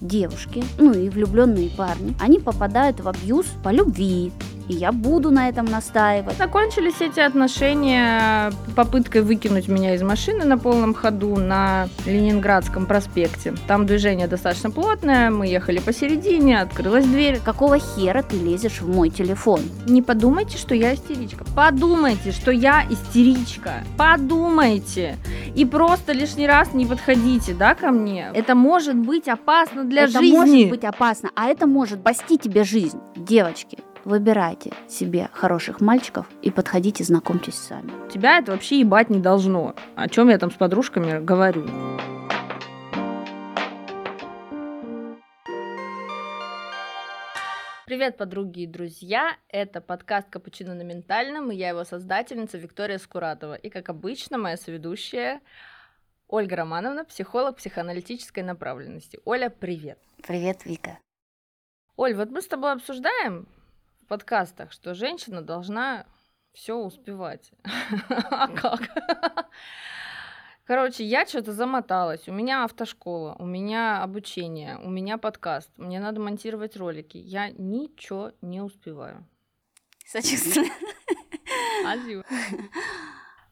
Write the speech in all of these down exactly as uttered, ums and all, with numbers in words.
девушки, ну и влюбленные парни, они попадают в абьюз по любви. И я буду на этом настаивать. Закончились эти отношения попыткой выкинуть меня из машины на полном ходу на Ленинградском проспекте. Там движение достаточно плотное, мы ехали посередине, открылась дверь. Какого хера ты лезешь в мой телефон? Не подумайте, что я истеричка. Подумайте, что я истеричка. Подумайте. И просто лишний раз не подходите, да, ко мне. Это может быть опасно для это жизни. Это может быть опасно, а это может спасти тебе жизнь, девочки. Выбирайте себе хороших мальчиков и подходите, знакомьтесь сами. Тебя это вообще ебать не должно. О чем я там с подружками говорю? Привет, подруги и друзья! Это подкаст «Капучино на ментальном», и я его создательница Виктория Скуратова. И, как обычно, моя соведущая Ольга Романовна, психолог психоаналитической направленности. Оля, привет! Привет, Вика! Оль, вот мы с тобой обсуждаем... подкастах, что женщина должна все успевать. А как? Короче, я что-то замоталась. У меня автошкола, у меня обучение, у меня подкаст. Мне надо монтировать ролики. Я ничего не успеваю. Сочувствую. Спасибо.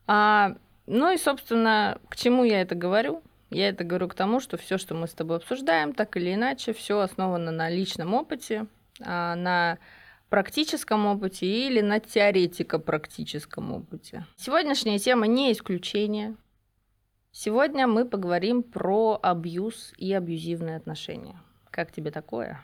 А, ну и, собственно, к чему я это говорю? Я это говорю к тому, что все, что мы с тобой обсуждаем, так или иначе, все основано на личном опыте, на практическом опыте или на теоретико-практическом опыте. Сегодняшняя тема не исключение. Сегодня мы поговорим про абьюз и абьюзивные отношения. Как тебе такое?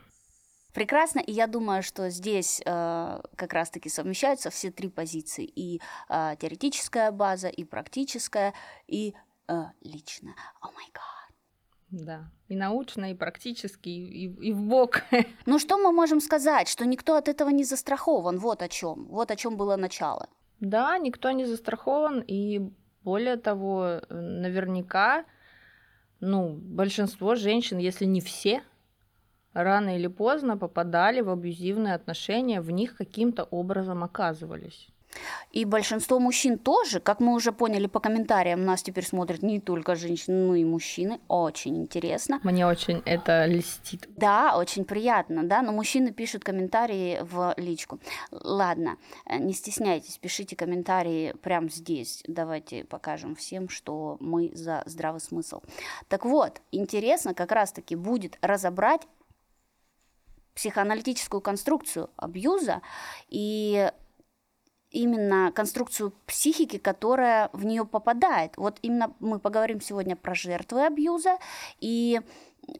Прекрасно, и я думаю, что здесь э, как раз-таки совмещаются все три позиции. И э, теоретическая база, и практическая, и э, личная. О май гад. Да, и научно, и практически, и, и, и вбок. Ну что мы можем сказать, что никто от этого не застрахован, вот о чем, вот о чем было начало. Да, никто не застрахован, и более того, наверняка, ну, большинство женщин, если не все, рано или поздно попадали в абьюзивные отношения, в них каким-то образом оказывались. И большинство мужчин тоже, как мы уже поняли по комментариям, нас теперь смотрят не только женщины, но и мужчины. Очень интересно. Мне очень это льстит. Да, очень приятно, да, но мужчины пишут комментарии в личку. Ладно, не стесняйтесь, пишите комментарии прямо здесь. Давайте покажем всем, что мы за здравый смысл. Так вот, интересно как раз-таки будет разобрать психоаналитическую конструкцию абьюза и... именно конструкцию психики, которая в нее попадает. Вот именно мы поговорим сегодня про жертвы абьюза и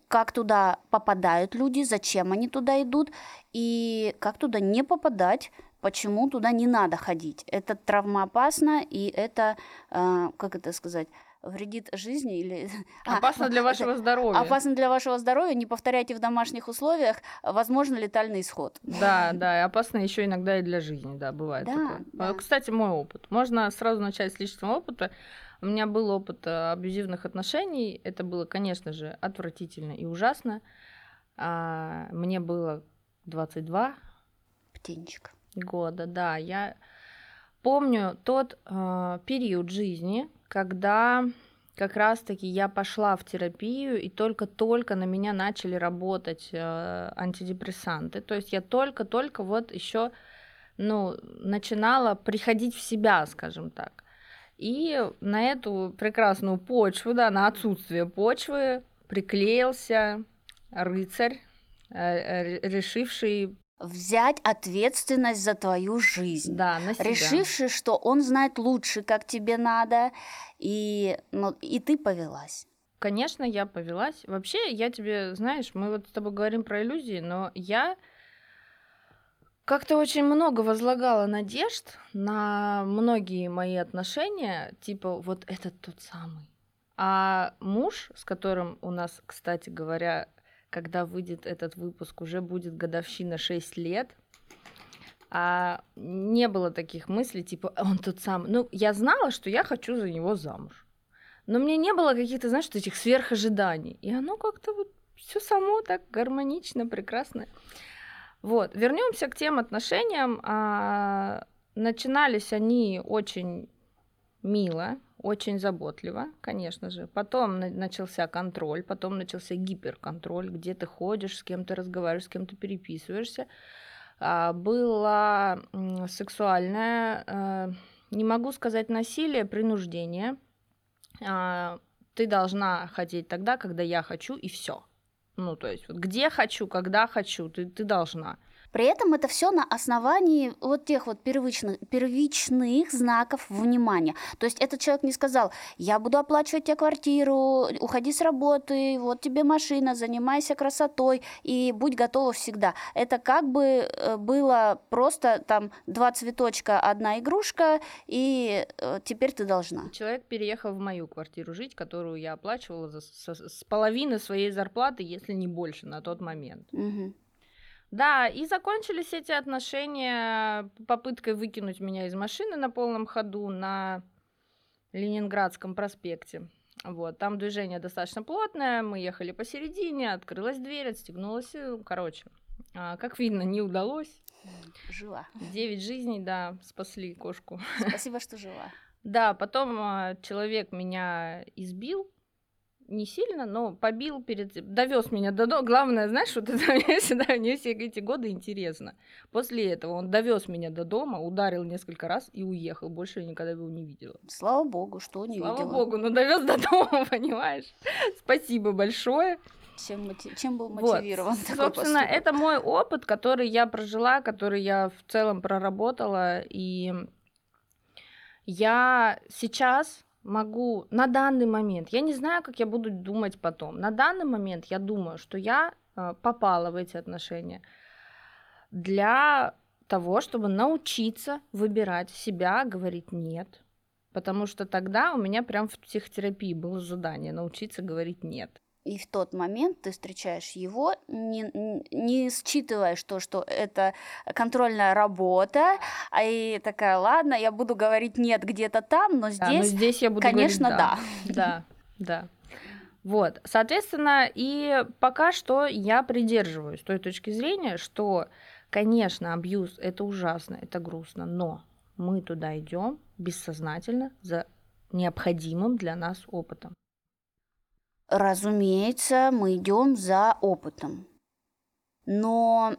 как туда попадают люди, зачем они туда идут и как туда не попадать, почему туда не надо ходить. Это травмоопасно и это, как это сказать, вредит жизни или... Опасно а, для вашего это... здоровья. Опасно для вашего здоровья, не повторяйте в домашних условиях, возможно, летальный исход. Да, да, и опасно еще иногда и для жизни, да, бывает да, такое. Да. Кстати, мой опыт. Можно сразу начать с личного опыта. У меня был опыт абьюзивных отношений, это было, конечно же, отвратительно и ужасно. Мне было двадцать два Птенчик. Года, да, я... Помню тот э, период жизни, когда как раз-таки я пошла в терапию, и только-только на меня начали работать э, антидепрессанты. То есть я только-только вот еще ну, начинала приходить в себя, скажем так. И на эту прекрасную почву, да, на отсутствие почвы приклеился рыцарь, э, э, решивший... взять ответственность за твою жизнь, да, на себя. Решивши, что он знает лучше, как тебе надо, и, ну, и ты повелась. Конечно, я повелась. Вообще, я тебе, знаешь, мы вот с тобой говорим про иллюзии, но я как-то очень много возлагала надежд на многие мои отношения, типа вот этот тот самый. А муж, с которым у нас, кстати говоря, когда выйдет этот выпуск, уже будет годовщина шесть лет. А не было таких мыслей, типа, он тот самый. Ну, я знала, что я хочу за него замуж. Но мне не было каких-то, знаешь, этих сверхожиданий. И оно как-то вот все само так гармонично, прекрасно. Вот, вернемся к тем отношениям. Начинались они очень мило, очень заботливо, конечно же. Потом начался контроль, потом начался гиперконтроль, где ты ходишь, с кем ты разговариваешь, с кем ты переписываешься. Было сексуальное, не могу сказать насилие, принуждение. Ты должна хотеть тогда, когда я хочу, и все. Ну, то есть, вот где хочу, когда хочу, ты, ты должна. При этом это все на основании вот тех вот первичных, первичных знаков внимания. То есть этот человек не сказал: я буду оплачивать тебе квартиру, уходи с работы, вот тебе машина, занимайся красотой и будь готова всегда. Это как бы было просто там два цветочка, одна игрушка, и теперь ты должна. Человек переехал в мою квартиру жить, которую я оплачивала за, со, с половины своей зарплаты, если не больше на тот момент. Угу. Да, и закончились эти отношения попыткой выкинуть меня из машины на полном ходу на Ленинградском проспекте. Вот, там движение достаточно плотное, мы ехали посередине, открылась дверь, отстегнулась, короче, как видно, не удалось. Жила. Девять жизней, да, спасли кошку. Спасибо, что жила. Да, потом человек меня избил. Не сильно, но побил, перед... довез меня до дома. Главное, знаешь, вот это мне всегда, мне все эти годы интересно. После этого он довез меня до дома, ударил несколько раз и уехал. Больше я никогда его не видела. Слава богу, что не Слава видела. Слава богу, но довез до дома, понимаешь? Спасибо большое. Чем, мотив... Чем был мотивирован вот. такой Собственно, поступок? Это мой опыт, который я прожила, который я в целом проработала. И я сейчас... могу на данный момент, я не знаю, как я буду думать потом, на данный момент я думаю, что я попала в эти отношения для того, чтобы научиться выбирать себя, говорить «нет», потому что тогда у меня прям в психотерапии было задание научиться говорить «нет». И в тот момент ты встречаешь его, не, не считывая, что, что это контрольная работа, а и такая, ладно, я буду говорить «нет» где-то там, но здесь, да, но здесь я буду конечно, говорить, да. Да, да. Вот, соответственно, и пока что я придерживаюсь той точки зрения, что, конечно, абьюз – это ужасно, это грустно, но мы туда идем бессознательно за необходимым для нас опытом. Разумеется, мы идем за опытом, но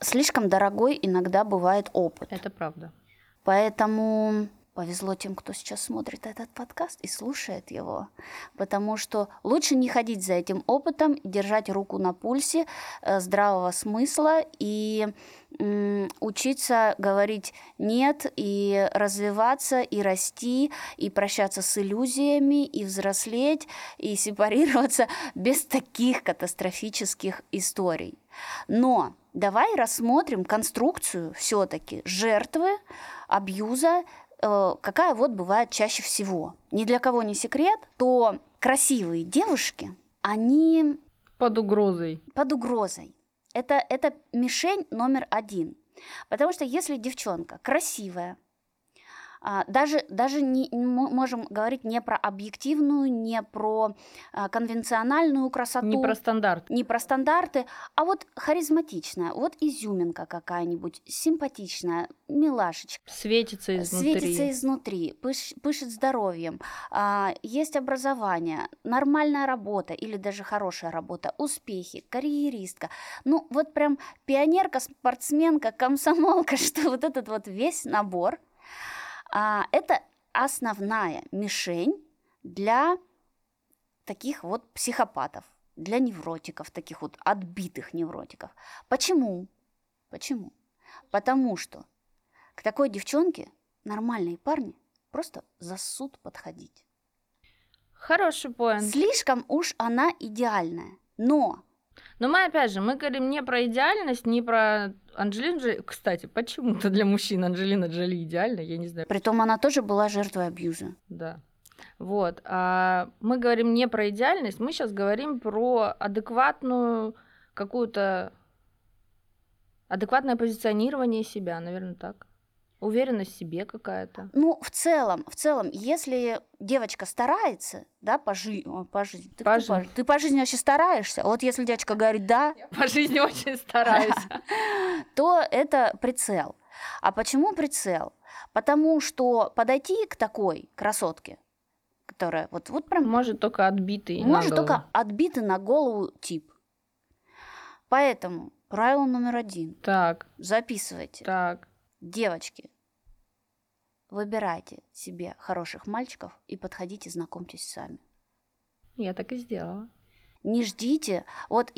слишком дорогой иногда бывает опыт. Это правда. Поэтому повезло тем, кто сейчас смотрит этот подкаст и слушает его, потому что лучше не ходить за этим опытом, держать руку на пульсе здравого смысла и учиться говорить «нет», и развиваться, и расти, и прощаться с иллюзиями, и взрослеть, и сепарироваться без таких катастрофических историй. Но давай рассмотрим конструкцию все-таки жертвы абьюза, какая вот бывает чаще всего. Ни для кого не секрет, то красивые девушки, они... Под угрозой. Под угрозой. Это, это мишень номер один. Потому что если девчонка красивая, даже, даже не, мы можем говорить не про объективную, не про конвенциональную красоту. Не про стандарты. Не про стандарты, а вот харизматичная, вот изюминка какая-нибудь, симпатичная, милашечка. Светится изнутри. Светится изнутри, пыш, пышет здоровьем, есть образование, нормальная работа или даже хорошая работа, успехи, карьеристка. Ну вот прям пионерка, спортсменка, комсомолка, что вот этот вот весь набор. Это основная мишень для таких вот психопатов, для невротиков, таких вот отбитых невротиков. Почему? Почему? Потому что к такой девчонке нормальные парни просто засут подходить. Хороший поинт. Слишком уж она идеальная, но... Но мы, опять же, мы говорим не про идеальность, не про Анджелину Джоли. Кстати, почему-то для мужчин Анджелина Джоли идеальна, я не знаю. Притом она тоже была жертвой абьюза. Да. Вот. А мы говорим не про идеальность, мы сейчас говорим про адекватную какую-то... Адекватное позиционирование себя, наверное, так. Уверенность в себе какая-то. Ну, в целом, в целом, если девочка старается, да, по, жи... по жизни, ты, по ты, жизни. По... ты по жизни вообще стараешься, вот если девочка говорит «да», я по жизни очень стараюсь, то это прицел. А почему прицел? Потому что подойти к такой красотке, которая вот, вот прям... Может только отбитый на голову. Может только отбитый на голову тип. Поэтому правило номер один. Так. Записывайте. Так. Девочки, выбирайте себе хороших мальчиков и подходите, знакомьтесь сами. Я так и сделала. Не ждите. Вот,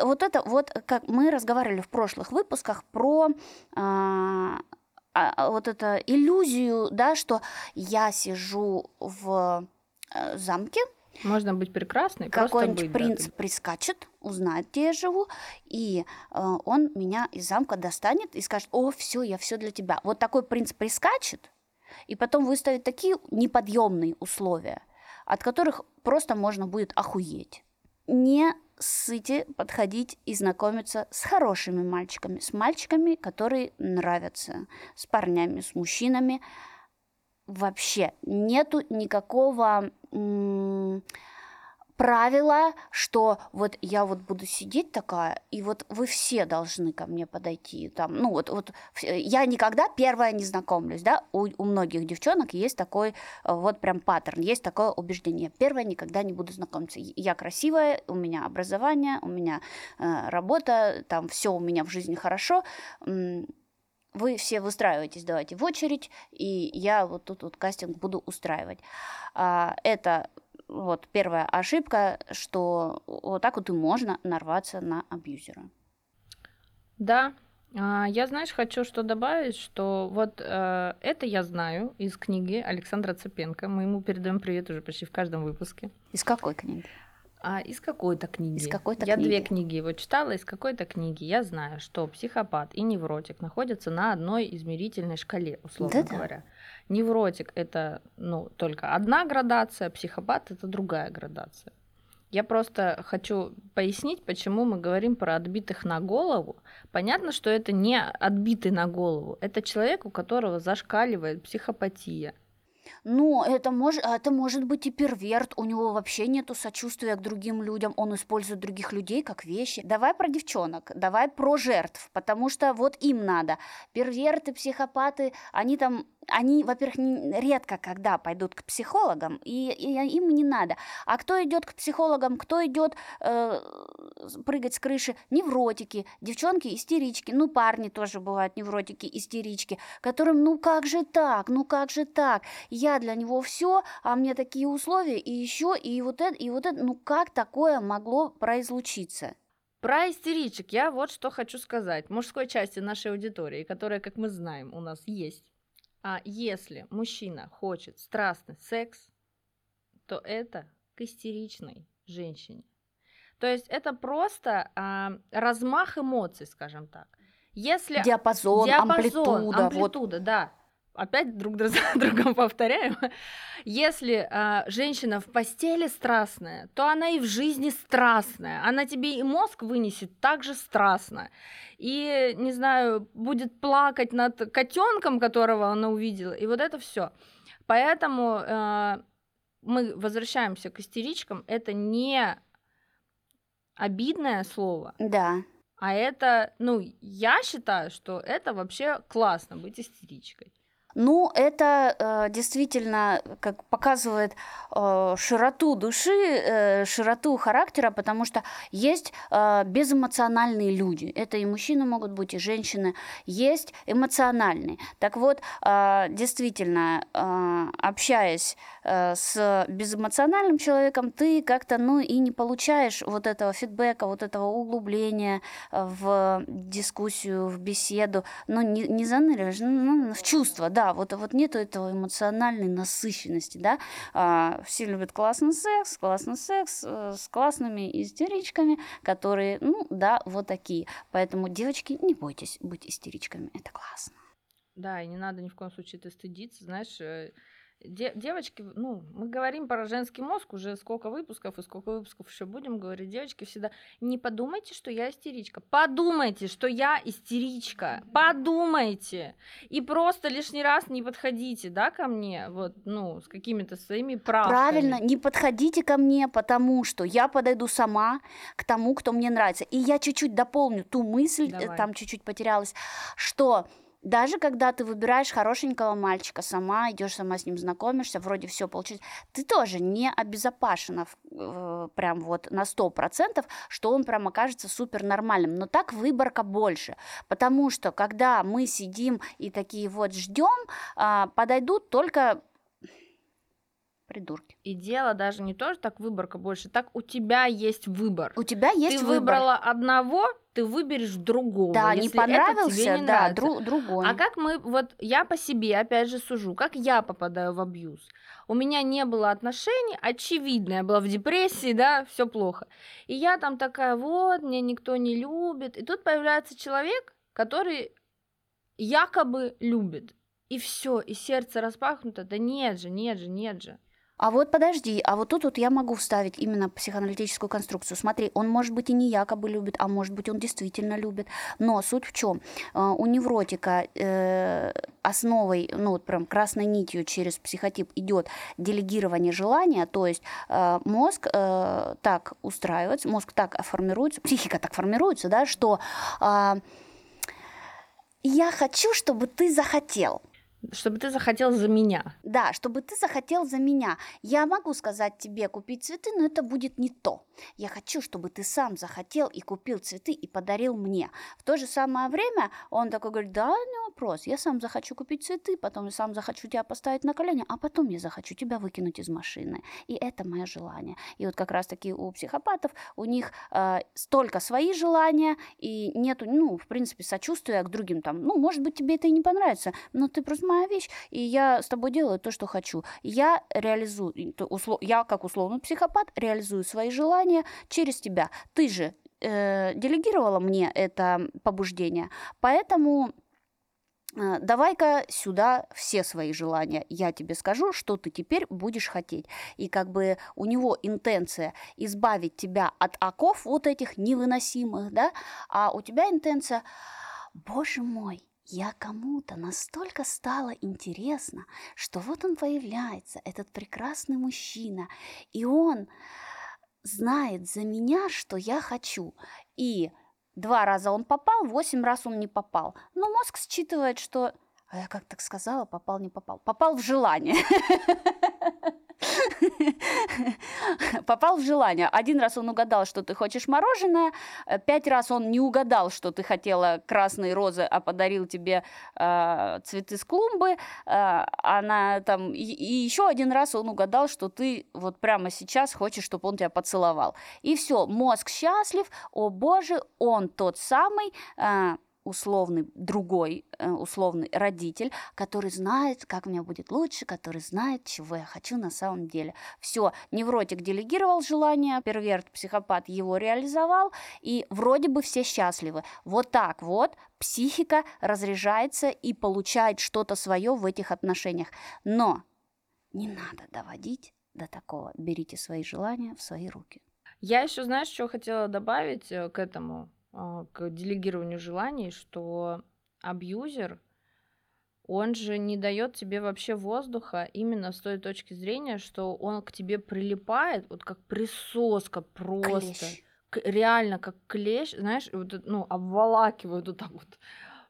вот это вот, как мы разговаривали в прошлых выпусках про а, а, вот эту иллюзию, да, что я сижу в замке. Можно быть прекрасной, какой-нибудь принц да, прискачет, узнает, где я живу, и э, он меня из замка достанет и скажет: о, все, я все для тебя. Вот такой принц прискачет, и потом выставит такие неподъемные условия, от которых просто можно будет охуеть. Не ссыте подходить и знакомиться с хорошими мальчиками, с мальчиками, которые нравятся, с парнями, с мужчинами. Вообще нету никакого м- правила, что вот я вот буду сидеть такая, и вот вы все должны ко мне подойти. Там, ну вот, вот я никогда первая не знакомлюсь, да? У, у многих девчонок есть такой вот прям паттерн, есть такое убеждение: первая никогда не буду знакомиться. Я красивая, у меня образование, у меня э, работа, там все у меня в жизни хорошо. Вы все выстраиваетесь, давайте в очередь, и я вот тут вот кастинг буду устраивать. Это вот первая ошибка, что вот так вот и можно нарваться на абьюзера. Да, я, знаешь, хочу что добавить, что вот это я знаю из книги Александра Цыпенко. Мы ему передаем привет уже почти в каждом выпуске. Из какой книги? А из какой-то книги. Из какой-то я книги. Две книги его читала. Из какой-то книги я знаю, что психопат и невротик находятся на одной измерительной шкале, условно да-да. говоря. Невротик – это ну, только одна градация, психопат – это другая градация. Я просто хочу пояснить, почему мы говорим про отбитых на голову. Понятно, что это не отбитый на голову. Это человек, у которого зашкаливает психопатия. Ну, это, мож, это может быть и перверт, у него вообще нету сочувствия к другим людям, он использует других людей как вещи. Давай про девчонок, давай про жертв, потому что вот им надо. Перверты, психопаты, они там, они, во-первых, редко когда пойдут к психологам, и, и им не надо. А кто идет к психологам, кто идет э, прыгать с крыши? Невротики, девчонки, истерички, ну, парни тоже бывают невротики, истерички, которым, ну, как же так, ну, как же так? Я для него все, а мне такие условия, и еще, и вот это, и вот это. Ну, как такое могло произлучиться? Про истеричек я вот что хочу сказать. Мужской части нашей аудитории, которая, как мы знаем, у нас есть. А если мужчина хочет страстный секс, то это к истеричной женщине. То есть это просто а, размах эмоций, скажем так. Если диапазон, диапазон амплитуда, амплитуда вот. Да. Опять друг за другом повторяем. Если э, женщина в постели страстная, то она и в жизни страстная. Она тебе и мозг вынесет так же страстно. И, не знаю, будет плакать над котенком, которого она увидела. И вот это все. Поэтому э, мы возвращаемся к истеричкам. Это не обидное слово. Да. А это, ну, я считаю, что это вообще классно быть истеричкой. Ну, это э, действительно как показывает э, широту души, э, широту характера, потому что есть э, безэмоциональные люди. Это и мужчины могут быть, и женщины. Есть эмоциональные. Так вот, э, действительно, э, общаясь э, с безэмоциональным человеком, ты как-то, ну, и не получаешь вот этого фидбэка, вот этого углубления в дискуссию, в беседу. Ну, не, не заныриваешь, ну, в чувства, да. Да, вот, вот нету этого эмоциональной насыщенности, да. А, все любят классный секс, классный секс э, с классными истеричками, которые, ну, да, вот такие. Поэтому, девочки, не бойтесь быть истеричками, это классно. Да, и не надо ни в коем случае это стыдиться, знаешь. Де- девочки, ну, мы говорим про женский мозг уже сколько выпусков, и сколько выпусков еще будем говорить. Девочки всегда, не подумайте, что я истеричка. Подумайте, что я истеричка. Подумайте. И просто лишний раз не подходите, да, ко мне, вот, ну, с какими-то своими правками. Правильно, не подходите ко мне, потому что я подойду сама к тому, кто мне нравится. И я чуть-чуть дополню ту мысль, Давай. там чуть-чуть потерялась, что... Даже когда ты выбираешь хорошенького мальчика, сама идешь, сама с ним знакомишься, вроде все получилось, ты тоже не обезопасена э, прям вот на сто процентов, что он прям окажется супернормальным. Но так выборка больше, потому что когда мы сидим и такие вот ждем, э, подойдут только... придурки. И дело даже не то, что так выборка больше, так у тебя есть выбор. У тебя есть ты выбор. Ты выбрала одного, ты выберешь другого. Да, если не понравился, это тебе не да, дру- другой. А как мы, вот я по себе опять же сужу, как я попадаю в абьюз? У меня не было отношений, очевидно, я была в депрессии, да, все плохо. И я там такая, вот, меня никто не любит. И тут появляется человек, который якобы любит. И все, и сердце распахнуто, да нет же, нет же, нет же. А вот подожди, а вот тут вот я могу вставить именно психоаналитическую конструкцию. Смотри, он, может быть, и не якобы любит, а может быть, он действительно любит. Но суть в чем? У невротика основой, ну вот прям красной нитью через психотип идет делегирование желания, то есть мозг так устраивается, мозг так формируется, психика так формируется, да, что я хочу, чтобы ты захотел. Чтобы ты захотел за меня. Да, чтобы ты захотел за меня. Я могу сказать тебе купить цветы, но это будет не то. Я хочу, чтобы ты сам захотел и купил цветы и подарил мне. В то же самое время он такой говорит, да, не вопрос, я сам захочу купить цветы, потом я сам захочу тебя поставить на колени, а потом я захочу тебя выкинуть из машины. И это мое желание. И вот как раз таки у психопатов, у них э, столько свои желания, и нету, ну, в принципе, сочувствия к другим там. Ну, может быть, тебе это и не понравится, но ты просто моя вещь, и я с тобой делаю то, что хочу. Я реализую, я как условный психопат реализую свои желания через тебя. Ты же э, делегировала мне это побуждение, поэтому э, давай-ка сюда все свои желания. Я тебе скажу, что ты теперь будешь хотеть. И как бы у него интенция избавить тебя от оков вот этих невыносимых, да, а у тебя интенция, боже мой, я кому-то настолько стало интересно, что вот он появляется, этот прекрасный мужчина, и он знает за меня, что я хочу. И два раза он попал, восемь раз он не попал. Но мозг считывает, что... А я как так сказала, попал, не попал. Попал в желание. Попал в желание. Один раз он угадал, что ты хочешь мороженое, пять раз он не угадал, что ты хотела красные розы, а подарил тебе э, цветы с клумбы, э, она там и, и еще один раз он угадал, что ты вот прямо сейчас хочешь, чтобы он тебя поцеловал. И все, мозг счастлив, о боже, он тот самый... Э, условный другой, условный родитель, который знает, как мне будет лучше, который знает, чего я хочу на самом деле. Все, невротик делегировал желание, перверт, психопат его реализовал, и вроде бы все счастливы. Вот так вот психика разряжается и получает что-то свое в этих отношениях. Но не надо доводить до такого. Берите свои желания в свои руки. Я еще, знаешь, что хотела добавить к этому? К делегированию желаний, что абьюзер, он же не дает тебе вообще воздуха именно с той точки зрения, что он к тебе прилипает, вот как присоска просто. К- реально, как клещ, знаешь, вот, ну, обволакивает вот так вот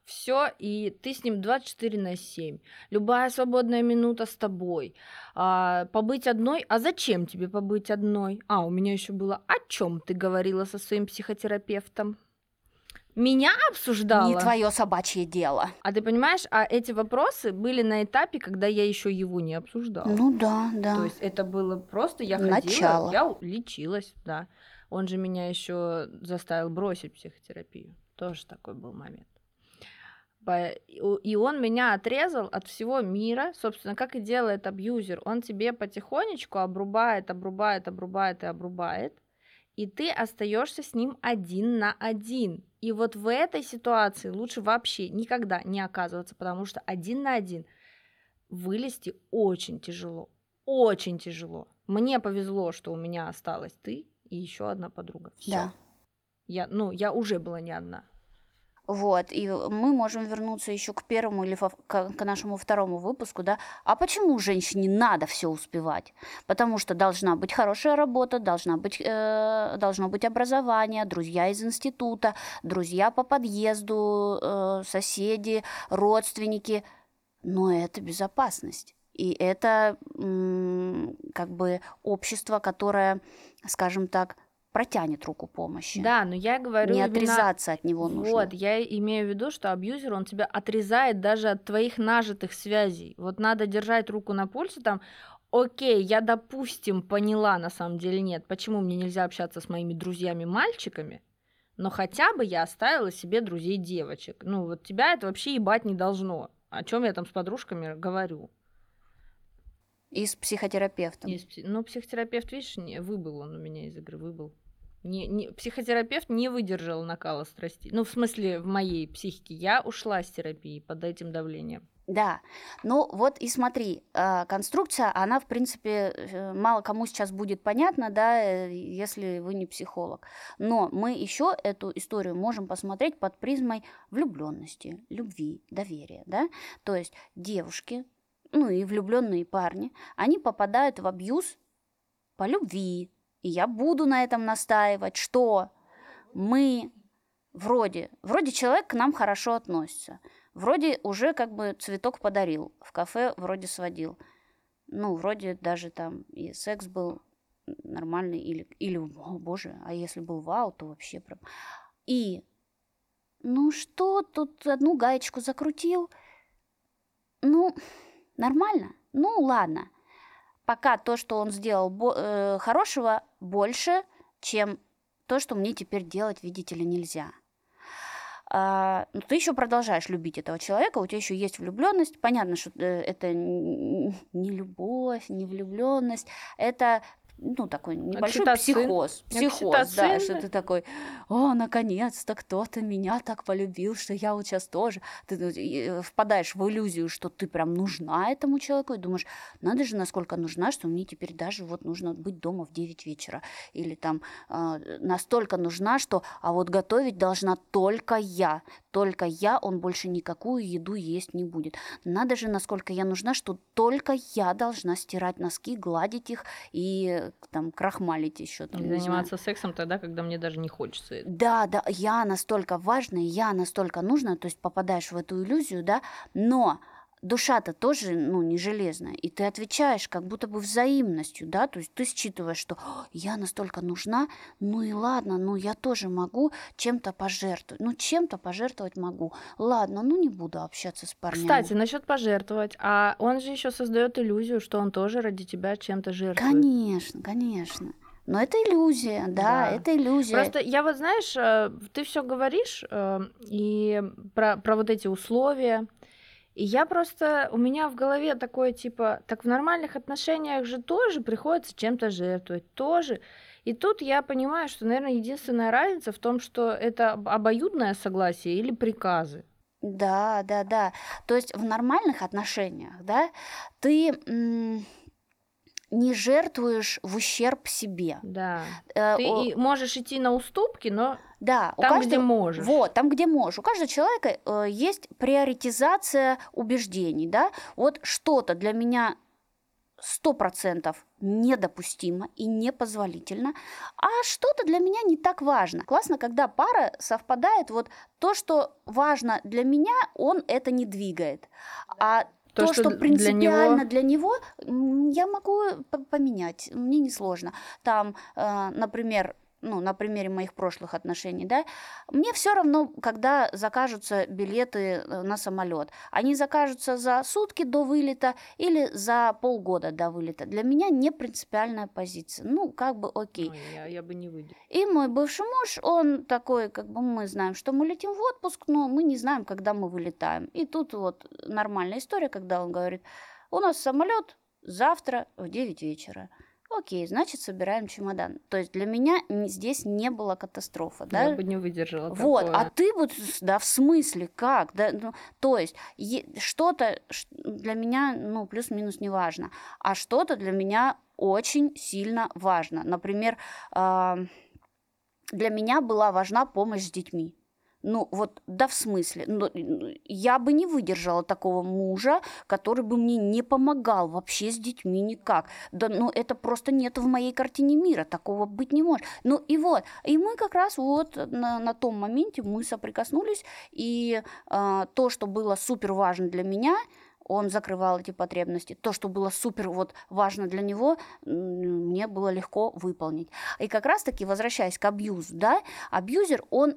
все, и ты с ним двадцать четыре на семь. Любая свободная минута с тобой. А, побыть одной. А зачем тебе побыть одной? А, у меня еще было, о чем ты говорила со своим психотерапевтом? Меня обсуждала? Не твое собачье дело. А ты понимаешь, а эти вопросы были на этапе, когда я еще его не обсуждала. Ну да, да. То есть это было просто, я Начало. ходила, я лечилась, да. Он же меня еще заставил бросить психотерапию. Тоже такой был момент. И он меня отрезал от всего мира, собственно, как и делает абьюзер. Он тебе потихонечку обрубает, обрубает, обрубает и обрубает. И ты остаешься с ним один на один. И вот в этой ситуации лучше вообще никогда не оказываться, потому что один на один вылезти очень тяжело, очень тяжело. Мне повезло, что у меня осталась ты и еще одна подруга. Всё. Да. Я, ну, я уже была не одна. Вот, и мы можем вернуться еще к первому или к нашему второму выпуску, да, а почему женщине надо все успевать? Потому что должна быть хорошая работа, должна быть, э, должно быть образование, друзья из института, друзья по подъезду, э, соседи, родственники, но это безопасность. И это м- как бы общество, которое, скажем так, протянет руку помощи. Да, но я говорю... Не отрезаться именно... от него нужно. Вот, я имею в виду, что абьюзер, он тебя отрезает даже от твоих нажитых связей. Вот надо держать руку на пульсе, там, окей, я, допустим, поняла, на самом деле нет, почему мне нельзя общаться с моими друзьями-мальчиками, но хотя бы я оставила себе друзей-девочек. Ну, вот тебя это вообще ебать не должно. О чем я там с подружками говорю. И с психотерапевтом. И с... Ну, психотерапевт, видишь, не... выбыл он у меня из игры, выбыл. Не, не, психотерапевт не выдержал накала страстей. Ну, в смысле, в моей психике. Я ушла с терапии под этим давлением. Да. Ну, вот и смотри, конструкция, она, в принципе, мало кому сейчас будет понятна, да, если вы не психолог. Но мы еще эту историю можем посмотреть под призмой влюбленности, любви, доверия, да. То есть девушки, ну и влюбленные парни, они попадают в абьюз по любви. И я буду на этом настаивать, что мы вроде, вроде человек к нам хорошо относится, вроде уже как бы цветок подарил, в кафе вроде сводил, ну, вроде даже там и секс был нормальный, или, или о боже, а если был вау, то вообще прям. И ну что, тут одну гаечку закрутил, ну, нормально, ну, ладно. Пока то, что он сделал бо- э, хорошего, больше, чем то, что мне теперь делать, видите ли, нельзя. А, но ты еще продолжаешь любить этого человека, у тебя еще есть влюбленность. Понятно, что это не любовь, не влюбленность, это ну, такой небольшой Окситоцин. психоз. Психоз, Окситоцин, да, что ты такой, о, наконец-то кто-то меня так полюбил, что я вот сейчас тоже. Ты впадаешь в иллюзию, что ты прям нужна этому человеку, и думаешь, надо же, насколько нужна, что мне теперь даже вот нужно быть дома в девять вечера. Или там э, настолько нужна, что, а вот готовить должна только я. Только я, он больше никакую еду есть не будет. Надо же, насколько я нужна, что только я должна стирать носки, гладить их и там крахмалить еще. Там, заниматься сексом тогда, когда мне даже не хочется. Да, да, я настолько важна, я настолько нужна, то есть попадаешь в эту иллюзию, да, но душа-то тоже, ну, не железная, и ты отвечаешь как будто бы взаимностью, да, то есть ты считываешь, что я настолько нужна, ну и ладно, ну я тоже могу чем-то пожертвовать, ну чем-то пожертвовать могу, ладно, ну не буду общаться с парнями. Кстати, насчет пожертвовать, а он же еще создает иллюзию, что он тоже ради тебя чем-то жертвует. Конечно, конечно. Но это иллюзия, да, да, это иллюзия. Просто я вот, знаешь, ты все говоришь и про, про вот эти условия. И я просто, у меня в голове такое, типа, так в нормальных отношениях же тоже приходится чем-то жертвовать, тоже. И тут я понимаю, что, наверное, единственная разница в том, что это обоюдное согласие или приказы. Да, да, да. То есть в нормальных отношениях, да, ты... М- не жертвуешь в ущерб себе. Да. Э, Ты о... можешь идти на уступки, но да, там, каждого... где можешь. Вот, там, где можешь. У каждого человека э, есть приоритизация убеждений. Да? Вот что-то для меня сто процентов недопустимо и непозволительно, а что-то для меня не так важно. Классно, когда пара совпадает, вот то, что важно для меня, он это не двигает. А То, то, что, что принципиально для него... для него, я могу поменять, мне несложно. Там, например, ну, на примере моих прошлых отношений, да, мне все равно, когда закажутся билеты на самолет. Они закажутся за сутки до вылета или за полгода до вылета. Для меня не принципиальная позиция. Ну, как бы окей. Ой, я, я бы не выдержала. И мой бывший муж, он такой, как бы мы знаем, что мы летим в отпуск, но мы не знаем, когда мы вылетаем. И тут вот нормальная история, когда он говорит, у нас самолет завтра в девять вечера. Окей, значит, собираем чемодан. То есть для меня здесь не было катастрофы. Да? Я бы не выдержала такое. Вот, а ты вот, да, в смысле, как? Да, ну, то есть е- что-то для меня, ну, плюс-минус не важно, а что-то для меня очень сильно важно. Например, э- для меня была важна помощь с детьми. Ну вот, да в смысле, ну, я бы не выдержала такого мужа, который бы мне не помогал вообще с детьми никак. Да, ну это просто нет в моей картине мира, такого быть не может. Ну и вот, и мы как раз вот на, на том моменте мы соприкоснулись, и э, то, что было супер важно для меня, он закрывал эти потребности. То, что было супер вот, важно для него, мне было легко выполнить. И как раз-таки, возвращаясь к абьюзу, да, абьюзер, он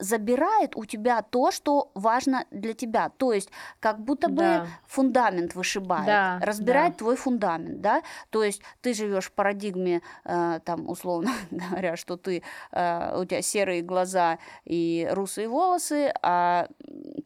забирает у тебя то, что важно для тебя. То есть как будто бы да. фундамент вышибает, да, разбирает да. твой фундамент. Да? То есть ты живешь в парадигме, э, там, условно говоря, что ты, э, у тебя серые глаза и русые волосы, а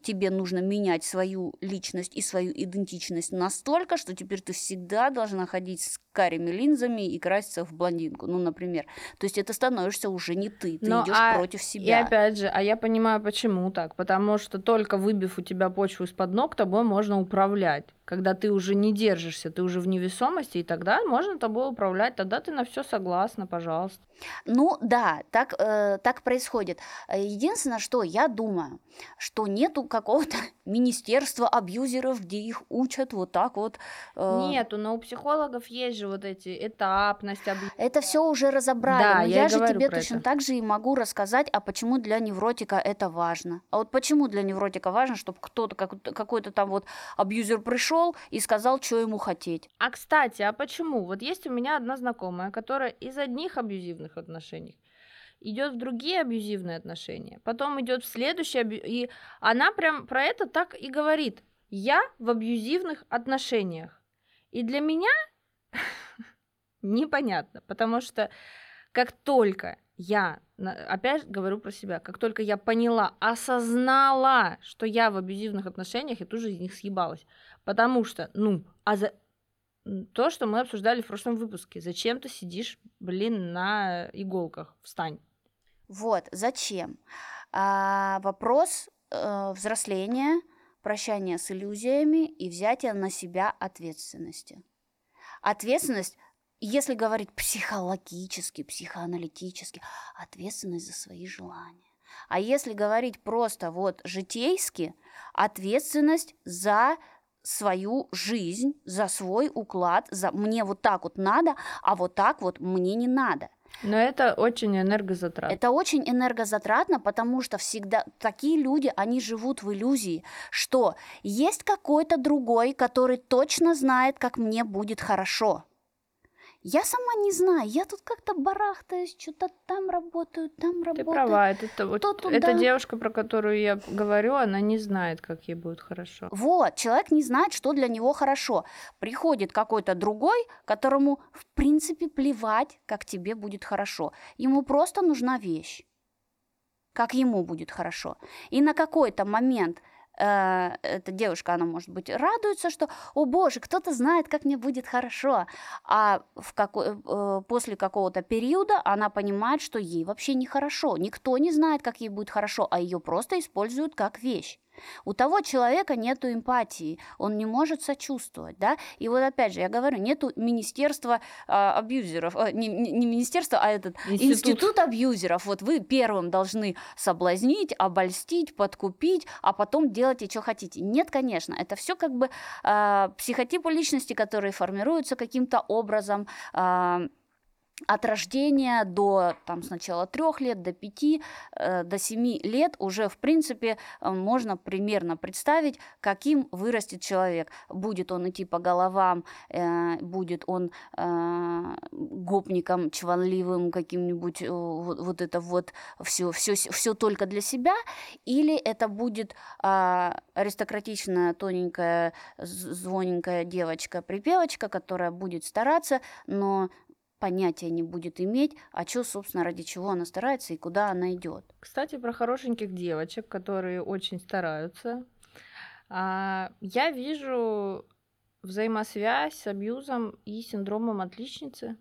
тебе нужно менять свою личность и свою идентичность настолько, что теперь ты всегда должна ходить с карими линзами и краситься в блондинку, ну, например. То есть это становишься уже не ты, ты Но идешь а... против себя. И опять же, а я понимаю, почему так, потому что только выбив у тебя почву из-под ног, тобой можно управлять. Когда ты уже не держишься, ты уже в невесомости, и тогда можно тобой управлять, тогда ты на все согласна, пожалуйста. Ну да, так, э, так происходит. Единственное, что я думаю, что нету какого-то министерства абьюзеров, где их учат вот так вот. Э... Нету, но у психологов есть же вот эти этапность абьюзера. Это все уже разобрали, да, но я, я же тебе точно это. так же и могу рассказать, а почему для невротика это важно. А вот почему для невротика важно, чтобы кто-то, какой-то там вот абьюзер пришел и сказал, что ему хотеть. А, кстати, а почему? Вот есть у меня одна знакомая, которая из одних абьюзивных отношений идет в другие абьюзивные отношения, потом идет в следующие, абью... и она прям про это так и говорит. Я в абьюзивных отношениях. И для меня непонятно, потому что как только я, опять говорю про себя, как только я поняла, осознала, что я в абьюзивных отношениях, и тут же из них съебалась. Потому что, ну, а за... то, что мы обсуждали в прошлом выпуске, зачем ты сидишь, блин, на иголках? Встань. Вот, зачем? А, вопрос э, взросления, прощания с иллюзиями и взятия на себя ответственности. Ответственность... Если говорить психологически, психоаналитически, ответственность за свои желания. А если говорить просто вот житейски, ответственность за свою жизнь, за свой уклад, за «мне вот так вот надо, а вот так вот мне не надо». Но это очень энергозатратно. Это очень энергозатратно, потому что всегда такие люди, они живут в иллюзии, что есть какой-то другой, который точно знает, как мне будет хорошо. Я сама не знаю, я тут как-то барахтаюсь, что-то там работаю, там работаю. Ты права, это, это, вот, эта девушка, про которую я говорю, она не знает, как ей будет хорошо. Вот, человек не знает, что для него хорошо. Приходит какой-то другой, которому, в принципе, плевать, как тебе будет хорошо. Ему просто нужна вещь, как ему будет хорошо. И на какой-то момент... эта девушка, она, может быть, радуется, что, о боже, кто-то знает, как мне будет хорошо, а в како... после какого-то периода она понимает, что ей вообще нехорошо, никто не знает, как ей будет хорошо, а ее просто используют как вещь. У того человека нету эмпатии, он не может сочувствовать, да, и вот опять же, я говорю, нету министерства а, абьюзеров, а, не, не министерства, а этот институт. институт абьюзеров, вот вы первым должны соблазнить, обольстить, подкупить, а потом делайте, что хотите. Нет, конечно, это все как бы а, психотипы личности, которые формируются каким-то образом, а, от рождения до там, сначала трех лет, до пяти, э, до семи лет уже, в принципе, можно примерно представить, каким вырастет человек. Будет он идти по головам, э, будет он э, гопником, чванливым, каким-нибудь, э, вот, вот это вот все, все, все только для себя, или это будет э, аристократичная, тоненькая, звоненькая девочка-припевочка, которая будет стараться, но... понятия не будет иметь, а что, собственно, ради чего она старается и куда она идет. Кстати, про хорошеньких девочек, которые очень стараются. Я вижу взаимосвязь с абьюзом и синдромом отличницы.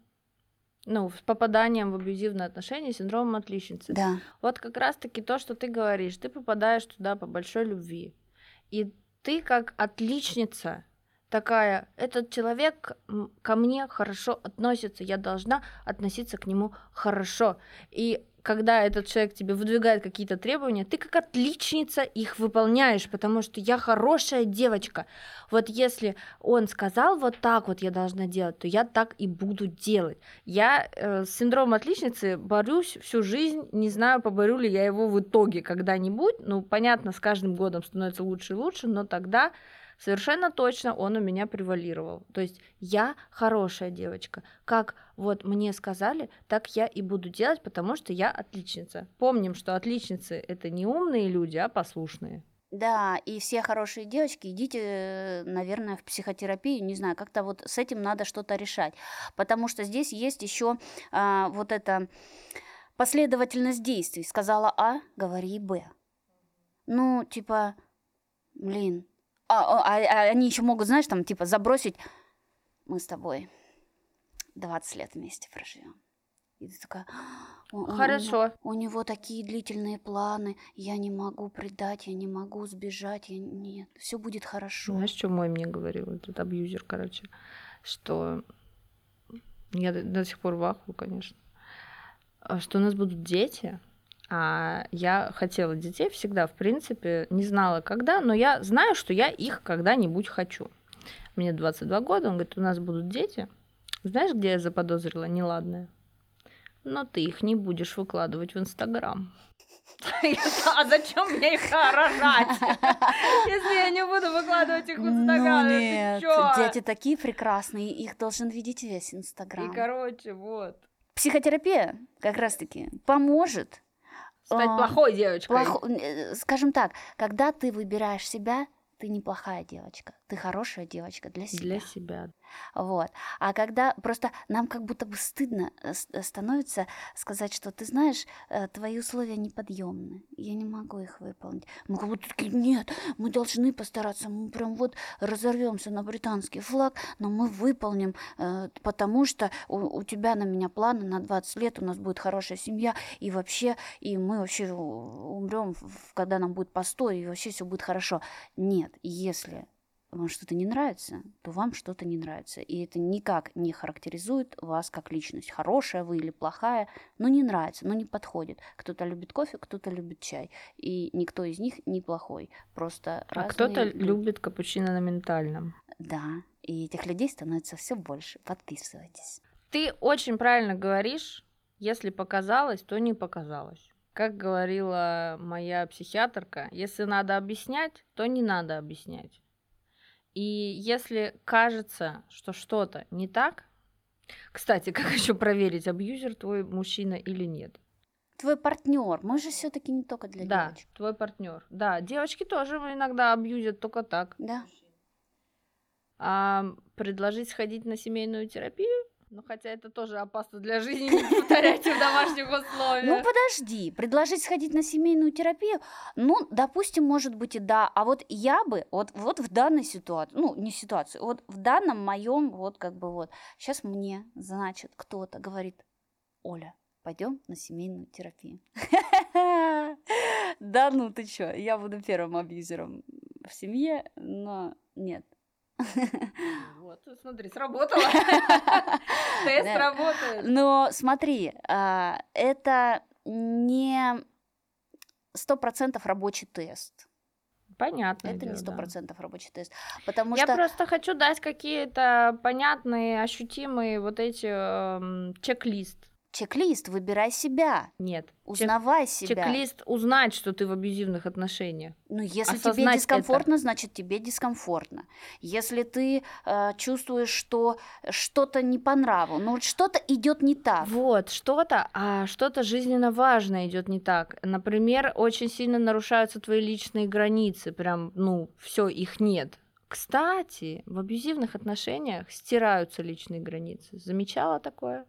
Ну, с попаданием в абьюзивные отношения и синдромом отличницы. Да. Вот как раз-таки то, что ты говоришь. Ты попадаешь туда по большой любви. И ты как отличница... такая, этот человек ко мне хорошо относится, я должна относиться к нему хорошо. И когда этот человек тебе выдвигает какие-то требования, ты как отличница их выполняешь, потому что я хорошая девочка. Вот если он сказал, вот так вот я должна делать, то я так и буду делать. Я э, с синдромом отличницы борюсь всю жизнь, не знаю, поборю ли я его в итоге когда-нибудь. Ну, понятно, с каждым годом становится лучше и лучше, но тогда совершенно точно он у меня превалировал. То есть я хорошая девочка. Как вот мне сказали, так я и буду делать, потому что я отличница. Помним, что отличницы – это не умные люди, а послушные. Да, и все хорошие девочки, идите, наверное, в психотерапию, не знаю, как-то вот с этим надо что-то решать. Потому что здесь есть еще а, вот эта последовательность действий. Сказала А, говори Б. Ну, типа, блин, А, а, а они еще могут, знаешь, там, типа, забросить. Мы с тобой двадцать лет вместе проживем. И ты такая... Хорошо. У, у, у него такие длительные планы. Я не могу предать, я не могу сбежать. Я... Нет, все будет хорошо. Знаешь, что мой мне говорил этот абьюзер, короче? Что... Я до, до сих пор в ахуе, конечно. Что у нас будут дети... А я хотела детей всегда, в принципе, не знала когда, но я знаю, что я их когда-нибудь хочу. Мне двадцать два года, он говорит, у нас будут дети. Знаешь, где я заподозрила неладное? Но ты их не будешь выкладывать в Инстаграм. А зачем мне их рожать? Если я не буду выкладывать их в Инстаграм, ну нет, дети такие прекрасные, их должен видеть весь Инстаграм. И, короче, вот. Психотерапия как раз-таки поможет стать плохой девочкой. Плох... Скажем так, когда ты выбираешь себя, ты не плохая девочка, ты хорошая девочка для себя. Для себя. Вот. А когда просто нам как будто бы стыдно становится сказать, что ты знаешь, твои условия неподъемны, я не могу их выполнить. Мы как будто такие, нет, мы должны постараться, мы прям вот разорвемся на британский флаг, но мы выполним, потому что у, у тебя на меня планы на двадцать лет, у нас будет хорошая семья, и вообще, и мы вообще умрем, когда нам будет по сто, и вообще все будет хорошо. Нет, если вам что-то не нравится, то вам что-то не нравится. И это никак не характеризует вас как личность. Хорошая вы или плохая, но не нравится, но не подходит. Кто-то любит кофе, кто-то любит чай. И никто из них не плохой. Просто а разные... кто-то любит капучино на ментальном. Да, и этих людей становится все больше. Подписывайтесь. Ты очень правильно говоришь. Если показалось, то не показалось. Как говорила моя психиатрка, если надо объяснять, то не надо объяснять. И если кажется, что что-то не так... Кстати, как еще проверить, абьюзер твой мужчина или нет? Твой партнер. Мы же все-таки не только для да, девочек. Да, твой партнер. Да, девочки тоже иногда абьюзят только так. Да. А предложить сходить на семейную терапию? Ну, хотя это тоже опасно для жизни, не повторяйте в домашних условиях. Ну, подожди, предложить сходить на семейную терапию, ну, допустим, может быть и да, а вот я бы, вот, вот в данной ситуации, ну, не ситуации, вот в данном моем, вот как бы вот, сейчас мне, значит, кто-то говорит, Оля, пойдем на семейную терапию. Да ну ты чё, я буду первым абьюзером в семье, но нет. Вот, смотри, сработало. Тест работает. Но смотри, это не сто процентов рабочий тест. Понятно. Это не сто процентов рабочий тест. Потому что... Я просто хочу дать какие-то понятные, ощутимые вот эти чек-лист. Чек-лист, выбирай себя. Нет. Узнавай чек- себя. Чек-лист узнать, что ты в абьюзивных отношениях. Ну, если осознать тебе дискомфортно, это. Значит, тебе дискомфортно. Если ты э, чувствуешь, что что-то не по нраву, ну, что-то идет не так. Вот, что-то, а что-то жизненно важное идет не так. Например, очень сильно нарушаются твои личные границы. Прям, ну, все, их нет. Кстати, в абьюзивных отношениях стираются личные границы. Замечала такое?